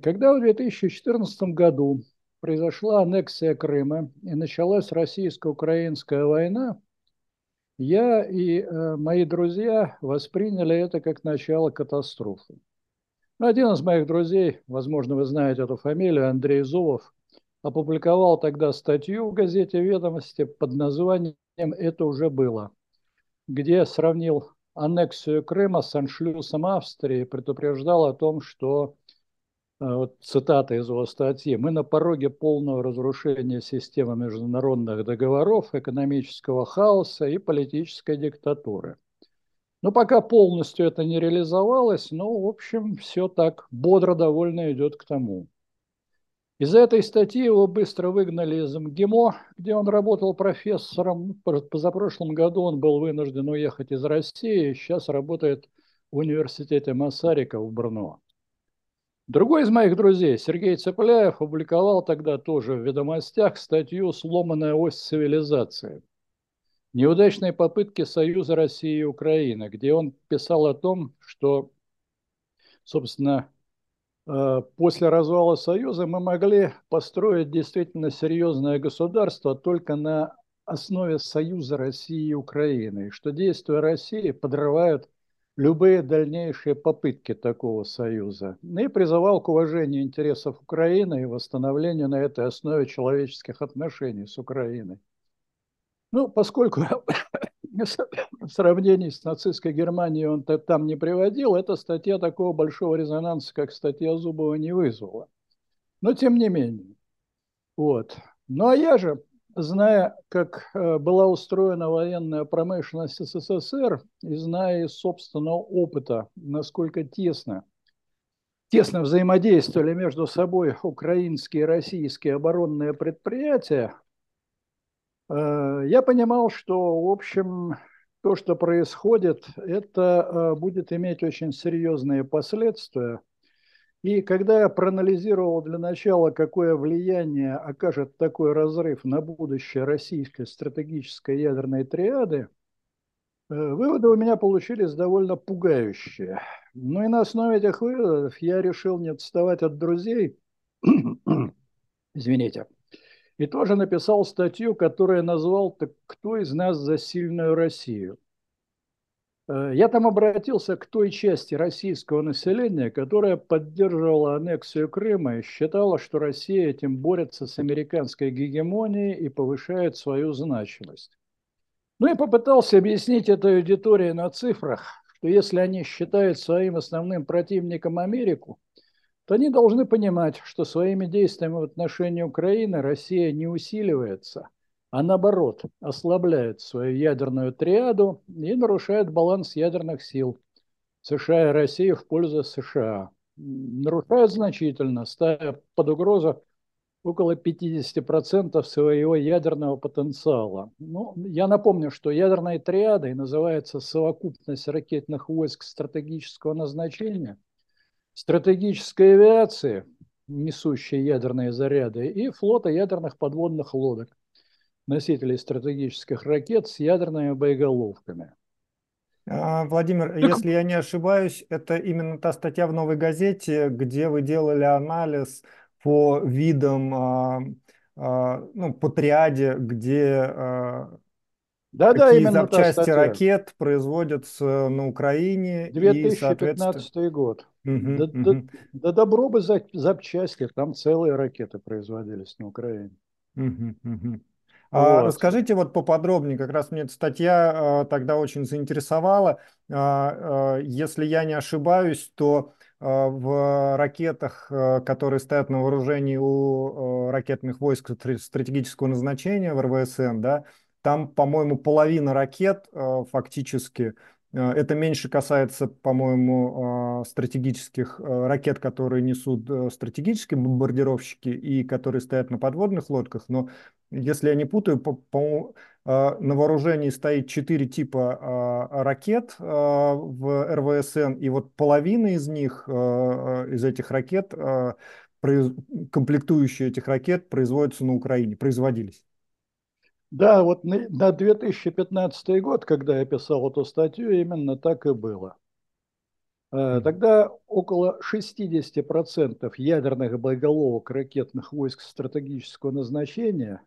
Когда в две тысячи четырнадцатом году произошла аннексия Крыма и началась российско-украинская война, я и мои друзья восприняли это как начало катастрофы. Один из моих друзей, возможно, вы знаете эту фамилию, Андрей Золов, опубликовал тогда статью в газете «Ведомости» под названием «Это уже было», где сравнил аннексию Крыма с аншлюсом Австрии и предупреждал о том, что, вот цитата из его статьи, «мы на пороге полного разрушения системы международных договоров, экономического хаоса и политической диктатуры». Но пока полностью это не реализовалось, но, в общем, все так бодро довольно идет к тому. Из-за этой статьи его быстро выгнали из МГИМО, где он работал профессором. Позапрошлом году он был вынужден уехать из России, сейчас работает в университете Масарика в Брно. Другой из моих друзей, Сергей Цепляев, опубликовал тогда тоже в «Ведомостях» статью «Сломанная ось цивилизации. Неудачные попытки союза России и Украины», где он писал о том, что, собственно, после развала Союза мы могли построить действительно серьезное государство только на основе союза России и Украины, что действия России подрывают любые дальнейшие попытки такого союза и призывал к уважению интересов Украины и восстановлению на этой основе человеческих отношений с Украиной. Ну, поскольку в сравнении с нацистской Германией он там не приводил, эта статья такого большого резонанса, как статья Зубова, не вызвала. Но тем не менее. Вот. Ну а я же, зная, как была устроена военная промышленность СССР, и зная из собственного опыта, насколько тесно, тесно взаимодействовали между собой украинские и российские оборонные предприятия, я понимал, что, в общем, то, что происходит, это будет иметь очень серьезные последствия. И когда я проанализировал для начала, какое влияние окажет такой разрыв на будущее российской стратегической ядерной триады, выводы у меня получились довольно пугающие. Ну и на основе этих выводов я решил не отставать от друзей, извините, и тоже написал статью, которую назвал «Так кто из нас за сильную Россию?». Я там обратился к той части российского населения, которая поддерживала аннексию Крыма и считала, что Россия этим борется с американской гегемонией и повышает свою значимость. Ну и попытался объяснить этой аудитории на цифрах, что если они считают своим основным противником Америку, то они должны понимать, что своими действиями в отношении Украины Россия не усиливается, а наоборот, ослабляет свою ядерную триаду и нарушает баланс ядерных сил США и России в пользу США. Нарушает значительно, ставя под угрозу около пятьдесят процентов своего ядерного потенциала. Ну, я напомню, что ядерной триадой называется совокупность ракетных войск стратегического назначения, стратегической авиации, несущей ядерные заряды, и флота ядерных подводных лодок, носителей стратегических ракет с ядерными боеголовками. Владимир, если я не ошибаюсь, это именно та статья в «Новой газете», где вы делали анализ по видам, ну, по триаде, где да, какие да, запчасти ракет производятся на Украине. две тысячи пятнадцатый и, соответственно... год. Угу, да, угу. Да, да добро бы запчасти, там целые ракеты производились на Украине. Угу, угу. Вот. Расскажите вот поподробнее, как раз мне эта статья тогда очень заинтересовала. Если я не ошибаюсь, то в ракетах, которые стоят на вооружении у ракетных войск стратегического назначения, в РВСН, да, там, по-моему, половина ракет фактически, это меньше касается, по-моему, стратегических ракет, которые несут стратегические бомбардировщики и которые стоят на подводных лодках, но... Если я не путаю, по, по, на вооружении стоит четыре типа а, ракет а, в РВСН, и вот половина из них, а, из этих ракет, а, произ... комплектующие этих ракет, производятся на Украине, производились. Да, вот на, на две тысячи пятнадцатый год, когда я писал эту статью, именно так и было. Тогда около шестьдесят процентов ядерных боеголовок ракетных войск стратегического назначения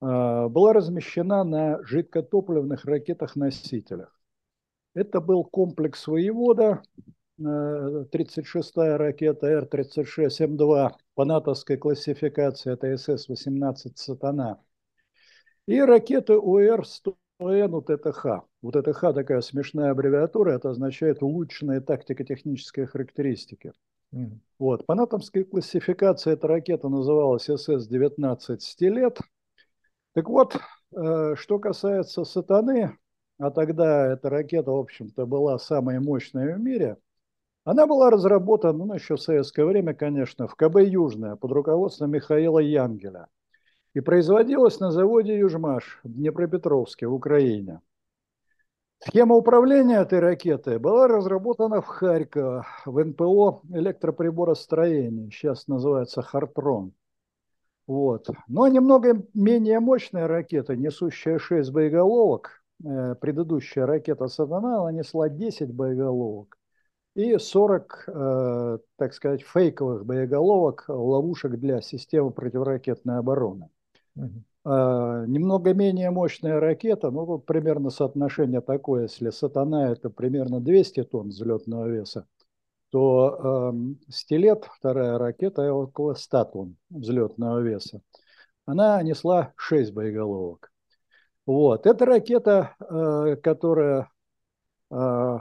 была размещена на жидкотопливных ракетах-носителях. Это был комплекс «Воевода», тридцать шестая ракета Р тридцать шесть М два по натовской классификации, это эс эс восемнадцать «Сатана», и ракеты У Р сто Н У Т Х. У Т Х такая смешная аббревиатура, это означает улучшенные тактико-технические характеристики. Mm-hmm. Вот. По натовской классификации эта ракета называлась эс эс девятнадцать «Стилет». Так вот, э, что касается «Сатаны», а тогда эта ракета, в общем-то, была самой мощной в мире, она была разработана, ну, еще в советское время, конечно, в ка бэ «Южное» под руководством Михаила Янгеля и производилась на заводе «Южмаш» в Днепропетровске, в Украине. Схема управления этой ракетой была разработана в Харькове, в эн пэ о электроприборостроения, сейчас называется «Хартрон». Вот. Но немного менее мощная ракета, несущая шесть боеголовок, предыдущая ракета «Сатана», она несла десять боеголовок и сорок, э, так сказать, фейковых боеголовок, ловушек для системы противоракетной обороны. Uh-huh. Немного менее мощная ракета, ну, вот примерно соотношение такое, если «Сатана» — это примерно двести тонн взлетного веса, то э, «Стилет», вторая ракета, около сто тонн взлетного веса. Она несла шесть боеголовок. Вот. Это ракета, э, которая... Э,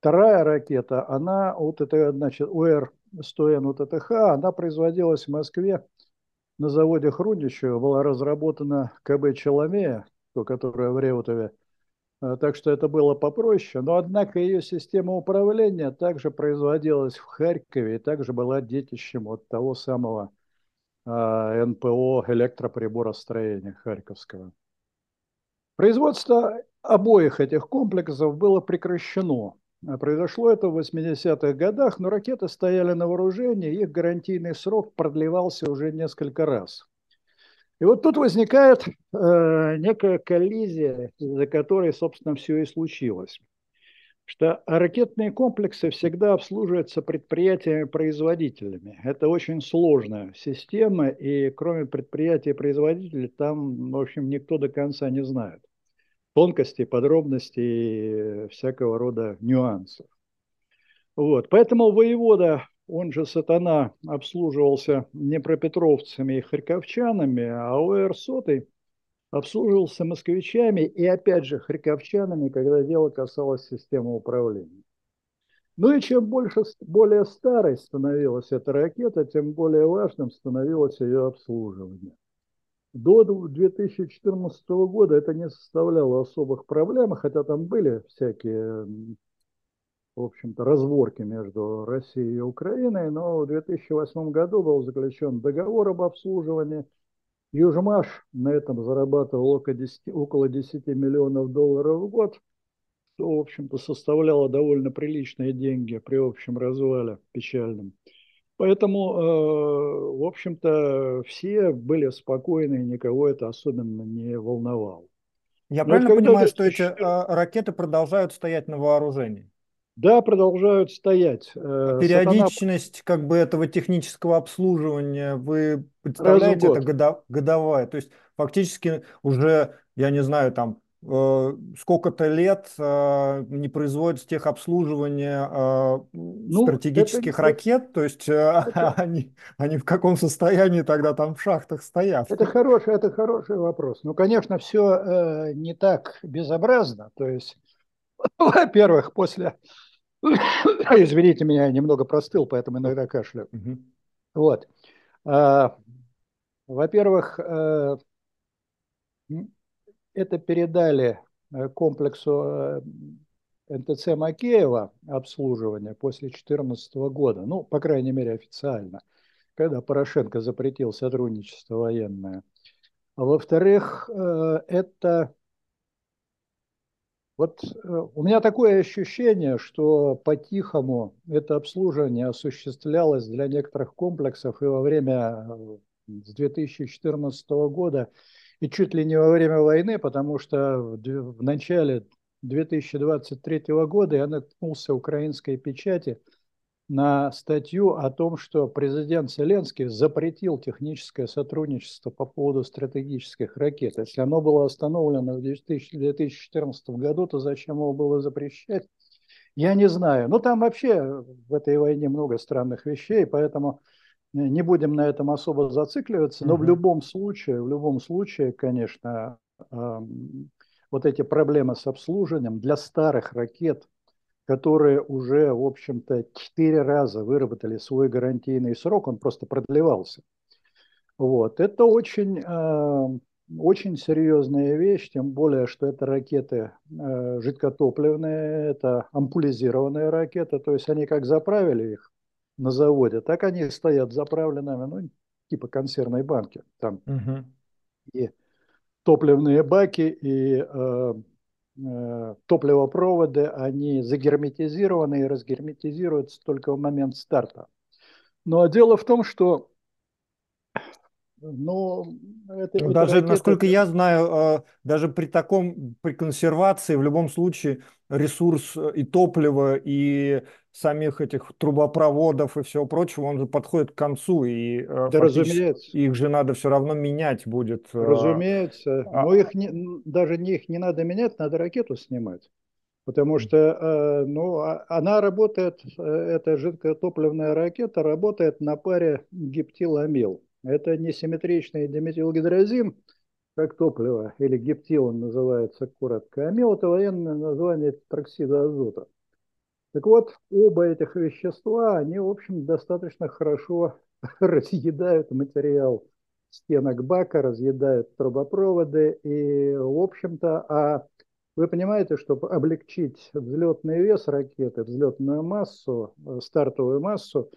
вторая ракета, она, вот это, значит, У Р сто Н, она производилась в Москве на заводе Хруничева, была разработана КБ «Челомея», то, которая в Реутове, так что это было попроще. Но, однако, ее система управления также производилась в Харькове и также была детищем от того самого а, Н П О электроприборостроения харьковского. Производство обоих этих комплексов было прекращено. Произошло это в восьмидесятых годах, но ракеты стояли на вооружении, их гарантийный срок продлевался уже несколько раз. И вот тут возникает э, некая коллизия, из-за которой, собственно, все и случилось. Что ракетные комплексы всегда обслуживаются предприятиями-производителями. Это очень сложная система, и кроме предприятий-производителей там, в общем, никто до конца не знает тонкости, подробности и всякого рода нюансов. Вот. Поэтому воевода, он же Сатана, обслуживался не пропетровцами и харьковчанами, а У Р сто обслуживался москвичами и, опять же, харьковчанами, когда дело касалось системы управления. Ну и чем больше, более старой становилась эта ракета, тем более важным становилось ее обслуживание. До две тысячи четырнадцатого года это не составляло особых проблем, хотя там были всякие, в общем-то, разборки между Россией и Украиной, но в две тысячи восьмом году был заключен договор об обслуживании. Южмаш на этом зарабатывал около десяти, около десяти миллионов долларов в год, что, в общем-то, составляло довольно приличные деньги при общем развале печальном. Поэтому, в общем-то, все были спокойны, никого это особенно не волновало. Я Но правильно понимаю, что эти ракеты продолжают стоять на вооружении? Да, продолжают стоять. Периодичность Сатана... как бы этого технического обслуживания, вы представляете, это годов... годовая. То есть фактически уже, я не знаю, там... сколько-то лет не производится техобслуживание ну, стратегических это, ракет, это, то есть это, они, они в каком состоянии тогда там в шахтах стоят? Это хороший, это хороший вопрос. Ну, конечно, все не так безобразно. То есть, во-первых, после... Извините меня, я немного простыл, поэтому иногда кашляю. Угу. Вот. Во-первых... Это передали комплексу Н Т Ц Макеева обслуживание после две тысячи четырнадцатого года, ну, по крайней мере, официально, когда Порошенко запретил сотрудничество военное. А во-вторых, это... Вот у меня такое ощущение, что по-тихому это обслуживание осуществлялось для некоторых комплексов и во время с две тысячи четырнадцатого года, и чуть ли не во время войны, потому что в начале две тысячи двадцать третьего года я наткнулся украинской печати на статью о том, что президент Зеленский запретил техническое сотрудничество по поводу стратегических ракет. Если оно было остановлено в две тысячи четырнадцатом году, то зачем его было запрещать? Я не знаю. Но там вообще в этой войне много странных вещей, поэтому... Не будем на этом особо зацикливаться, но mm-hmm. в любом случае, в любом случае, конечно, э, вот эти проблемы с обслуживанием для старых ракет, которые уже, в общем-то, четыре раза выработали свой гарантийный срок, он просто продлевался. Вот. Это очень, э, очень серьезная вещь, тем более, что это ракеты э, жидкотопливные, это ампулизированные ракеты, то есть они как заправили их на заводе, так они стоят заправленными, ну, типа консервной банки. Там угу. и топливные баки, и э, э, топливопроводы, они загерметизированы и разгерметизируются только в момент старта. Но дело в том, что Но это, ну, это даже, ракета... насколько я знаю, даже при таком, при консервации в любом случае ресурс и топлива, и самих этих трубопроводов и всего прочего, он же подходит к концу, и да, разумеется. Их же надо все равно менять будет. Разумеется, а... но их не, даже не, их не надо менять, надо ракету снимать. Потому что ну, она работает, эта жидкотопливная ракета работает на паре гептил-амил. Это несимметричный диметилгидрозин, как топливо, или гептил он называется коротко. Амил – это военное название пероксида азота. Так вот, оба этих вещества, они, в общем, достаточно хорошо разъедают материал стенок бака, разъедают трубопроводы. И, в общем-то, а вы понимаете, чтобы облегчить взлетный вес ракеты, взлетную массу, стартовую массу,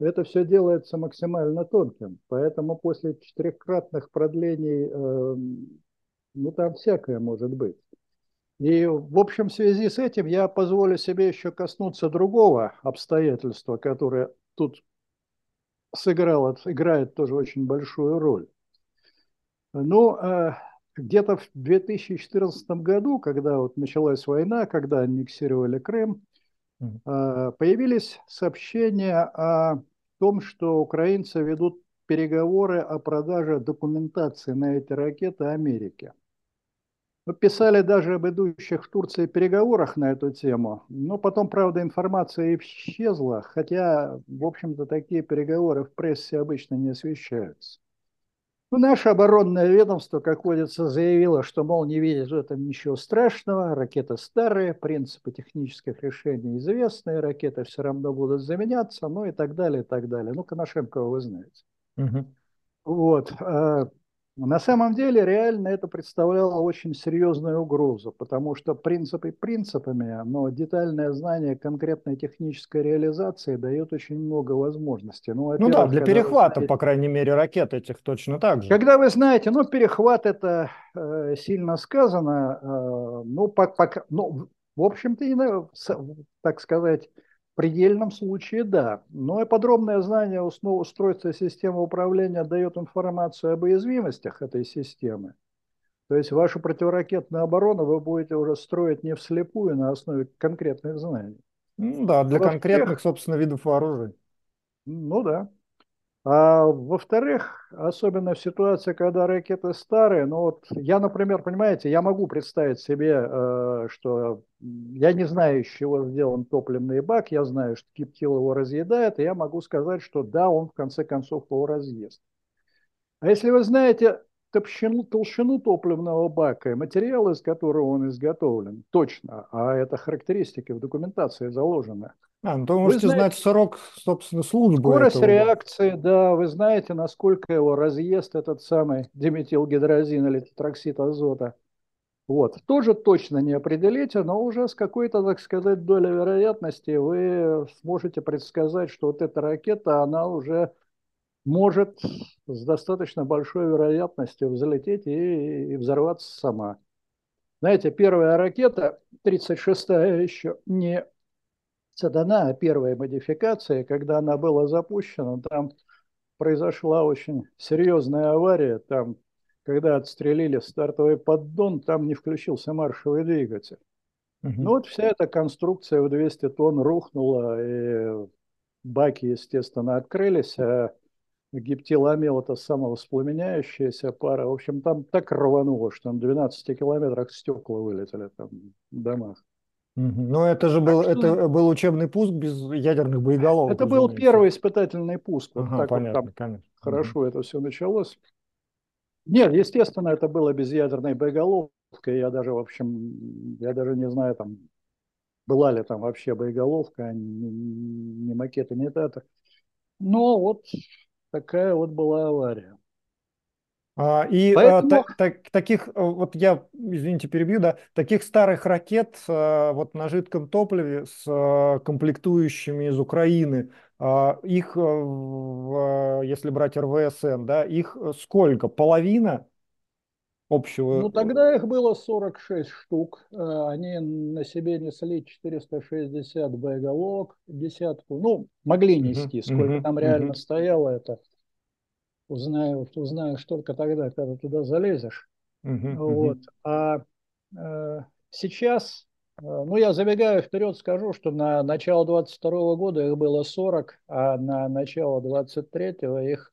это все делается максимально тонким. Поэтому после четырехкратных продлений, э, ну там всякое может быть. И в общем в связи с этим я позволю себе еще коснуться другого обстоятельства, которое тут сыграло, играет тоже очень большую роль. Ну, э, где-то в две тысячи четырнадцатом году, когда вот началась война, когда аннексировали Крым, mm-hmm. э, появились сообщения о том, что украинцы ведут переговоры о продаже документации на эти ракеты Америке. Мы писали даже об идущих в Турции переговорах на эту тему, но потом, правда, информация исчезла, хотя, в общем-то, такие переговоры в прессе обычно не освещаются. Но наше оборонное ведомство, как водится, заявило, что, мол, не видит в этом ничего страшного, ракеты старые, принципы технических решений известны, ракеты все равно будут заменяться, ну и так далее, и так далее. Ну, Коношенкова вы знаете. Угу. Вот. На самом деле, реально это представляло очень серьезную угрозу, потому что принципы принципами, но детальное знание конкретной технической реализации дает очень много возможностей. Ну, ну да, для перехвата, вы... по крайней мере, ракет этих точно так же. Когда вы знаете, ну, перехват это э, сильно сказано, э, ну, по, по, ну, в общем-то, так сказать... В предельном случае, да. Но и подробное знание устройства системы управления дает информацию об уязвимостях этой системы. То есть вашу противоракетную оборону вы будете уже строить не вслепую, на основе конкретных знаний. Ну, да, для во-вторых, конкретных, собственно, видов вооружений. Ну да. А во-вторых, особенно в ситуации, когда ракеты старые, ну вот я, например, понимаете, я могу представить себе, что я не знаю, из чего сделан топливный бак, я знаю, что гептил его разъедает, и я могу сказать, что да, он в конце концов его разъест. А если вы знаете толщину, толщину топливного бака и материал, из которого он изготовлен, точно, а это характеристики в документации заложены, А, ну, то вы можете знаете, знать срок, собственно, службы. Скорость этого. Реакции, да, вы знаете, насколько его разъест этот самый диметилгидрозин или тетроксид азота. Вот. Тоже точно не определите, но уже с какой-то, так сказать, долей вероятности вы сможете предсказать, что вот эта ракета, она уже может с достаточно большой вероятностью взлететь и, и взорваться сама. Знаете, первая ракета, тридцать шестая еще не... Дана первая модификация, когда она была запущена, там произошла очень серьезная авария. Там, когда отстрелили стартовый поддон, там не включился маршевый двигатель. Угу. Ну вот вся эта конструкция в двести тонн рухнула, и баки, естественно, открылись, а гептиламил это самовоспламеняющаяся пара. В общем, там так рвануло, что на двенадцати километрах стекла вылетели там, в домах. Но это же был, это был учебный пуск без ядерных боеголовок. Это был первый испытательный пуск. Вот ага, так понятно, вот там хорошо ага. это все началось. Нет, естественно, это было без ядерной боеголовки. Я даже, в общем, я даже не знаю, там, была ли там вообще боеголовка, ни макет, ни дата. Но вот такая вот была авария. И Поэтому... так, так, таких, вот я, извините, перебью, да, таких старых ракет вот на жидком топливе с комплектующими из Украины, их, если брать эр вэ эс эн, да, их сколько? Половина общего? Ну, тогда их было сорок шесть штук, они на себе несли четыреста шестьдесят боеголовок, десятку, ну, могли нести, сколько mm-hmm. там mm-hmm. реально стояло это. узнаешь, узнаешь только тогда, когда туда залезешь. Uh-huh, вот. Uh-huh. А э, сейчас, э, ну я забегаю вперед, скажу, что на начало двадцать второго года их было сорок, а на начало двадцать третьего их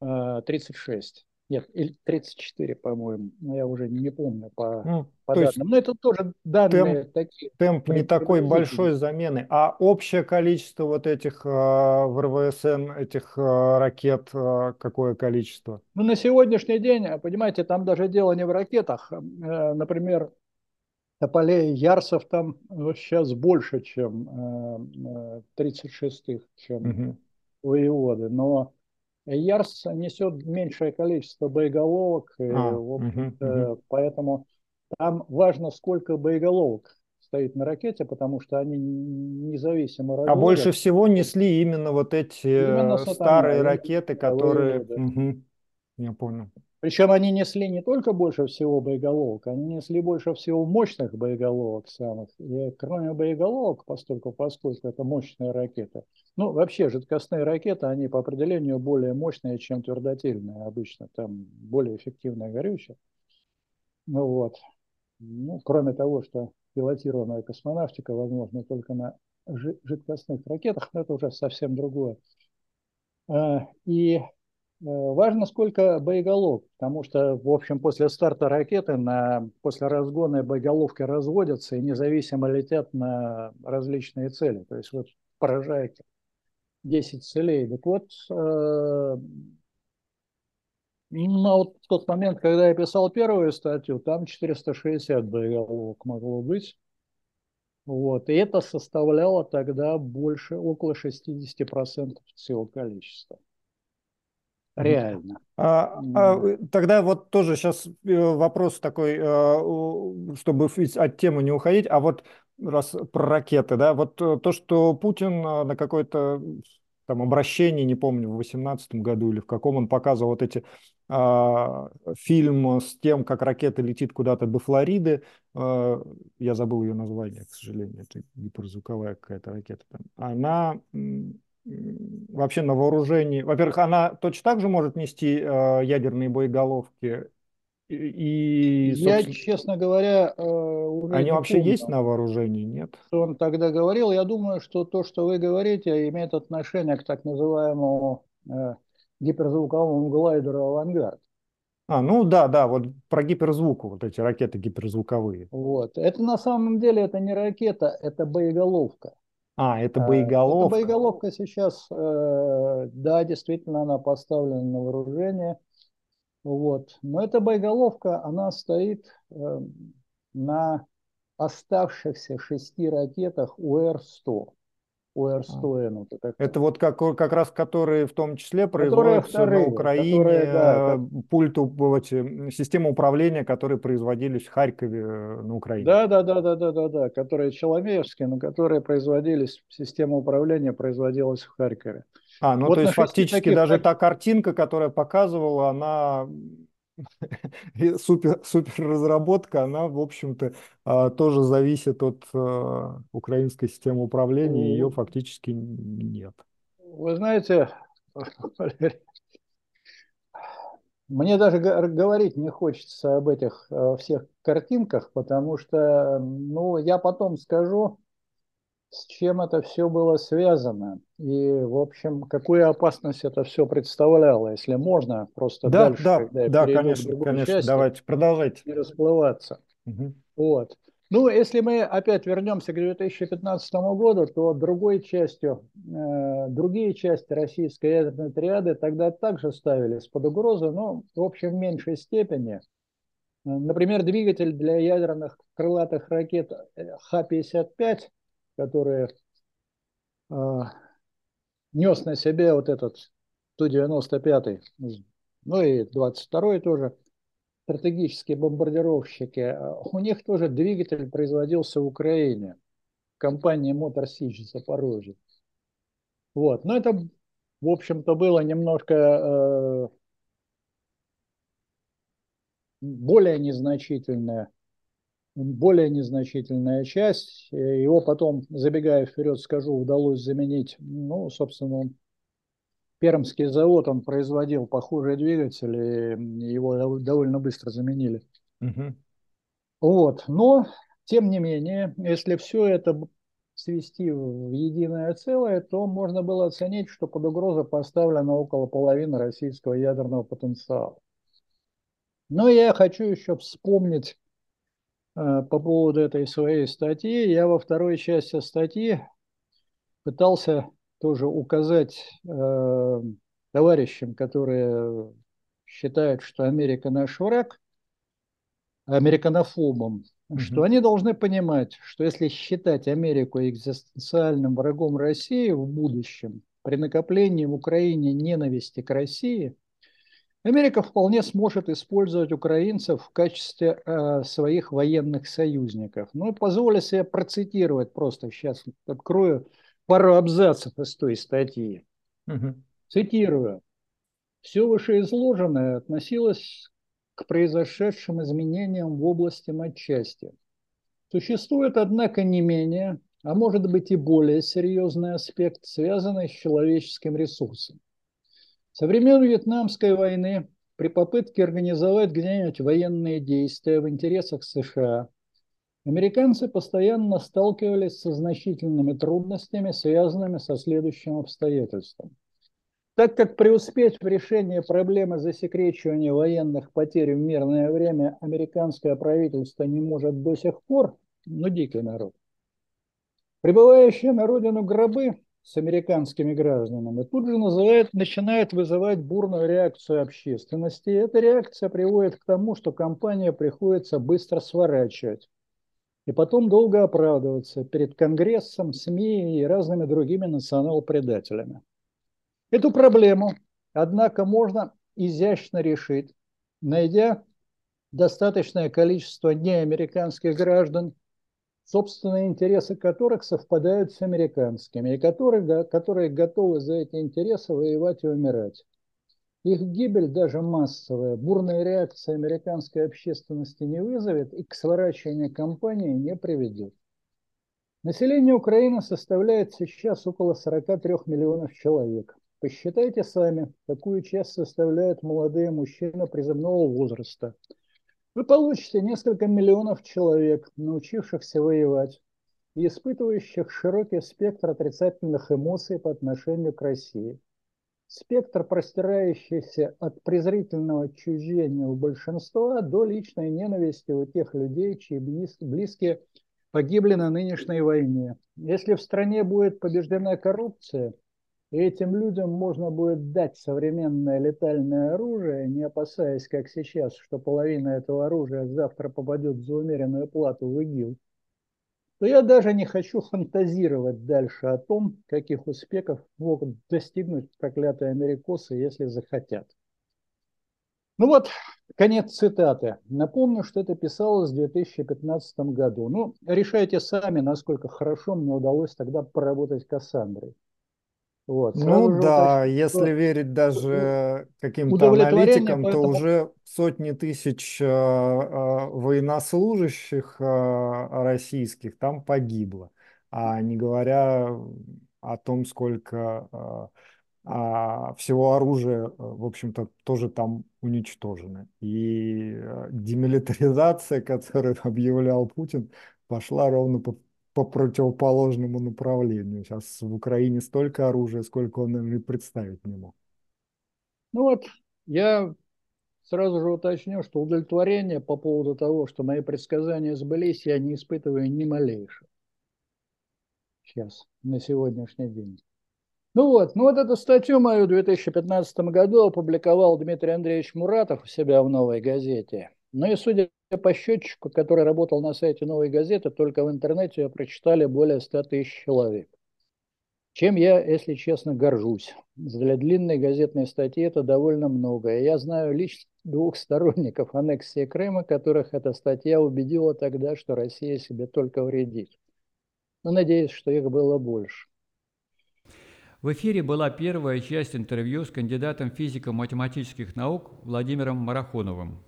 э, тридцать шесть. Нет, или тридцать четыре, по-моему. Я уже не помню по, ну, по данным. Но это тоже данные темп, такие. Темп не такой большой замены. А общее количество вот этих э, в РВСН, этих э, ракет, э, какое количество? Ну, на сегодняшний день, понимаете, там даже дело не в ракетах. Э, например, Тополей, Ярсов там ну, сейчас больше, чем э, тридцать шестых, чем угу. воеводы. Но Ярс несет меньшее количество боеголовок, а, и, вот, угу, э, угу. поэтому там важно, сколько боеголовок стоит на ракете, потому что они независимо разводят. А больше всего несли именно вот эти именно старые ракеты, которые... Угу. Я понял. Причем они несли не только больше всего боеголовок, они несли больше всего мощных боеголовок самых. И кроме боеголовок, поскольку, поскольку это мощная ракета, ну, вообще жидкостные ракеты, они по определению более мощные, чем твердотельные обычно, там более эффективное горючее. Ну вот. Ну, кроме того, что пилотируемая космонавтика возможна только на жидкостных ракетах, но это уже совсем другое. И важно, сколько боеголовок, потому что, в общем, после старта ракеты, на, после разгона боеголовки разводятся и независимо летят на различные цели. То есть вы поражаете десять целей. Так вот, э, ну, вот в тот момент, когда я писал первую статью, там четыреста шестьдесят боеголовок могло быть. Вот. И это составляло тогда больше, около шестьдесят процентов всего количества. Реально. А, а, тогда вот тоже сейчас вопрос такой, чтобы от темы не уходить, а вот раз про ракеты, да, вот то, что Путин на какой-то там обращении, не помню, в восемнадцатом году или в каком он показывал вот эти а, фильм с тем, как ракета летит куда-то до Флориды, а, я забыл ее название, к сожалению, это гиперзвуковая какая-то ракета, она... вообще на вооружении. Во-первых, она точно так же может нести э, ядерные боеголовки. И, собственно... Я, честно говоря, э, уже они вообще помню, есть на вооружении, нет? Что он тогда говорил. Я думаю, что то, что вы говорите, имеет отношение к так называемому э, гиперзвуковому глайдеру «Авангард». А, ну да, да, вот про гиперзвук, вот эти ракеты гиперзвуковые. Вот. Это на самом деле это не ракета, это боеголовка. А, это боеголовка. Это боеголовка сейчас, э, да, действительно, она поставлена на вооружение. Вот. Но эта боеголовка, она стоит э, на оставшихся шести ракетах У Р сто. У Р сто Н. Вот это, это вот как, как раз которые в том числе производятся вторые, на Украине, которые, да, пульт, вот, система управления, которые производились в Харькове на Украине. Да, да, да, да, да, да, да, которые Челомеевские, но которые производились, система управления производилась в Харькове. А, ну вот то есть фактически таких... даже та картинка, которая показывала, она... Супер, супер разработка, она, в общем-то, тоже зависит от украинской системы управления, ее фактически нет. Вы знаете, мне даже говорить не хочется об этих всех картинках, потому что, ну, я потом скажу, с чем это все было связано и, в общем, какую опасность это все представляло, если можно просто да, дальше, да, когда я да, перейду конечно, к другой конечно, части, давайте продолжайте не расплываться. Угу. Вот. Ну, если мы опять вернемся к две тысячи пятнадцатому году, то другой частью, э, другие части российской ядерной триады тогда также ставились под угрозу, но, в общем, в меньшей степени. Например, двигатель для ядерных крылатых ракет Х пятьдесят пять, который э, нес на себе вот этот Ту девяносто пять, ну и двадцать второй тоже, стратегические бомбардировщики, у них тоже двигатель производился в Украине, в компании Motor Siege Запорожье. Вот. Но это, в общем-то, было немножко э, более незначительное более незначительная часть. Его потом, забегая вперед, скажу, удалось заменить, ну, собственно, Пермский завод, он производил похожие двигатели, его довольно быстро заменили. Угу. Вот. Но, тем не менее, если все это свести в единое целое, то можно было оценить, что под угрозу поставлено около половины российского ядерного потенциала. Но я хочу еще вспомнить э, по поводу этой своей статьи. Я во второй части статьи пытался тоже указать э, товарищам, которые считают, что Америка наш враг, американофобам, mm-hmm. что они должны понимать, что если считать Америку экзистенциальным врагом России в будущем, при накоплении в Украине ненависти к России, Америка вполне сможет использовать украинцев в качестве э, своих военных союзников. Ну, позволю себе процитировать просто, сейчас открою пару абзацев из той статьи. Угу. Цитирую. Все вышеизложенное относилось к произошедшим изменениям в области матчасти. Существует, однако, не менее, а может быть и более серьезный аспект, связанный с человеческим ресурсом. Со времен Вьетнамской войны при попытке организовать где-нибудь военные действия в интересах США американцы постоянно сталкивались со значительными трудностями, связанными со следующим обстоятельством. Так как преуспеть в решении проблемы засекречивания военных потерь в мирное время американское правительство не может до сих пор, ну дикий народ, прибывающие на родину гробы с американскими гражданами тут же называют, начинает вызывать бурную реакцию общественности. И эта реакция приводит к тому, что компанию приходится быстро сворачивать. И потом долго оправдываться перед Конгрессом, СМИ и разными другими национал-предателями. Эту проблему, однако, можно изящно решить, найдя достаточное количество неамериканских граждан, собственные интересы которых совпадают с американскими, и которые, которые готовы за эти интересы воевать и умирать. Их гибель, даже массовая, бурная реакция американской общественности не вызовет и к сворачиванию кампании не приведет. Население Украины составляет сейчас около сорок три миллиона человек. Посчитайте сами, какую часть составляют молодые мужчины призывного возраста. Вы получите несколько миллионов человек, научившихся воевать и испытывающих широкий спектр отрицательных эмоций по отношению к России. Спектр, простирающийся от презрительного отчуждения у большинства до личной ненависти у тех людей, чьи близкие погибли на нынешней войне. Если в стране будет побеждена коррупция, и этим людям можно будет дать современное летальное оружие, не опасаясь, как сейчас, что половина этого оружия завтра попадет за умеренную плату в ИГИЛ, то я даже не хочу фантазировать дальше о том, каких успехов могут достигнуть проклятые америкосы, если захотят. Ну вот, конец цитаты. Напомню, что это писалось в две тысячи пятнадцатом году. Ну, решайте сами, насколько хорошо мне удалось тогда поработать Кассандрой. Вот. Ну да, уточню, если верить даже каким-то аналитикам, поэтому... то уже сотни тысяч э, э, военнослужащих э, российских там погибло, а не говоря о том, сколько э, э, всего оружия, в общем-то, тоже там уничтожено. И демилитаризация, которую объявлял Путин, пошла ровно по по противоположному направлению. Сейчас в Украине столько оружия, сколько он и представить не мог. Ну вот, я сразу же уточню, что удовлетворение по поводу того, что мои предсказания сбылись, я не испытываю ни малейшего. Сейчас, на сегодняшний день. Ну вот, ну вот эту статью мою в две тысячи пятнадцатом году опубликовал Дмитрий Андреевич Муратов у себя в «Новой газете». Ну и судя по счетчику, который работал на сайте «Новой газеты», только в интернете ее прочитали более ста тысяч человек. Чем я, если честно, горжусь. Для длинной газетной статьи это довольно много. И я знаю лично двух сторонников аннексии Крыма, которых эта статья убедила тогда, что Россия себе только вредит. Но надеюсь, что их было больше. В эфире была первая часть интервью с кандидатом физико-математических наук Владимиром Марахоновым.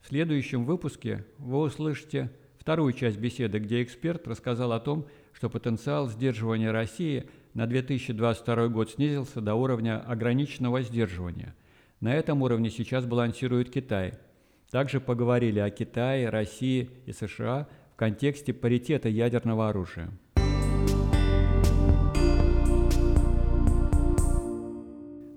В следующем выпуске вы услышите вторую часть беседы, где эксперт рассказал о том, что потенциал сдерживания России на две тысячи двадцать второй год снизился до уровня ограниченного сдерживания. На этом уровне сейчас балансирует Китай. Также поговорили о Китае, России и США в контексте паритета ядерного оружия.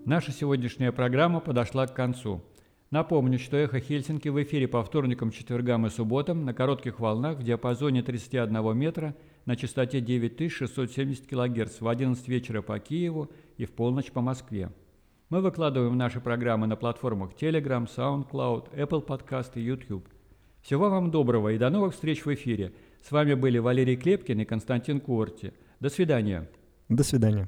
Наша сегодняшняя программа подошла к концу. Напомню, что «Эхо Хельсинки» в эфире по вторникам, четвергам и субботам на коротких волнах в диапазоне тридцать один метра на частоте девять тысяч шестьсот семьдесят килогерц в одиннадцать вечера по Киеву и в полночь по Москве. Мы выкладываем наши программы на платформах Telegram, SoundCloud, Apple Podcast и YouTube. Всего вам доброго и до новых встреч в эфире. С вами были Валерий Клепкин и Константин Куорти. До свидания. До свидания.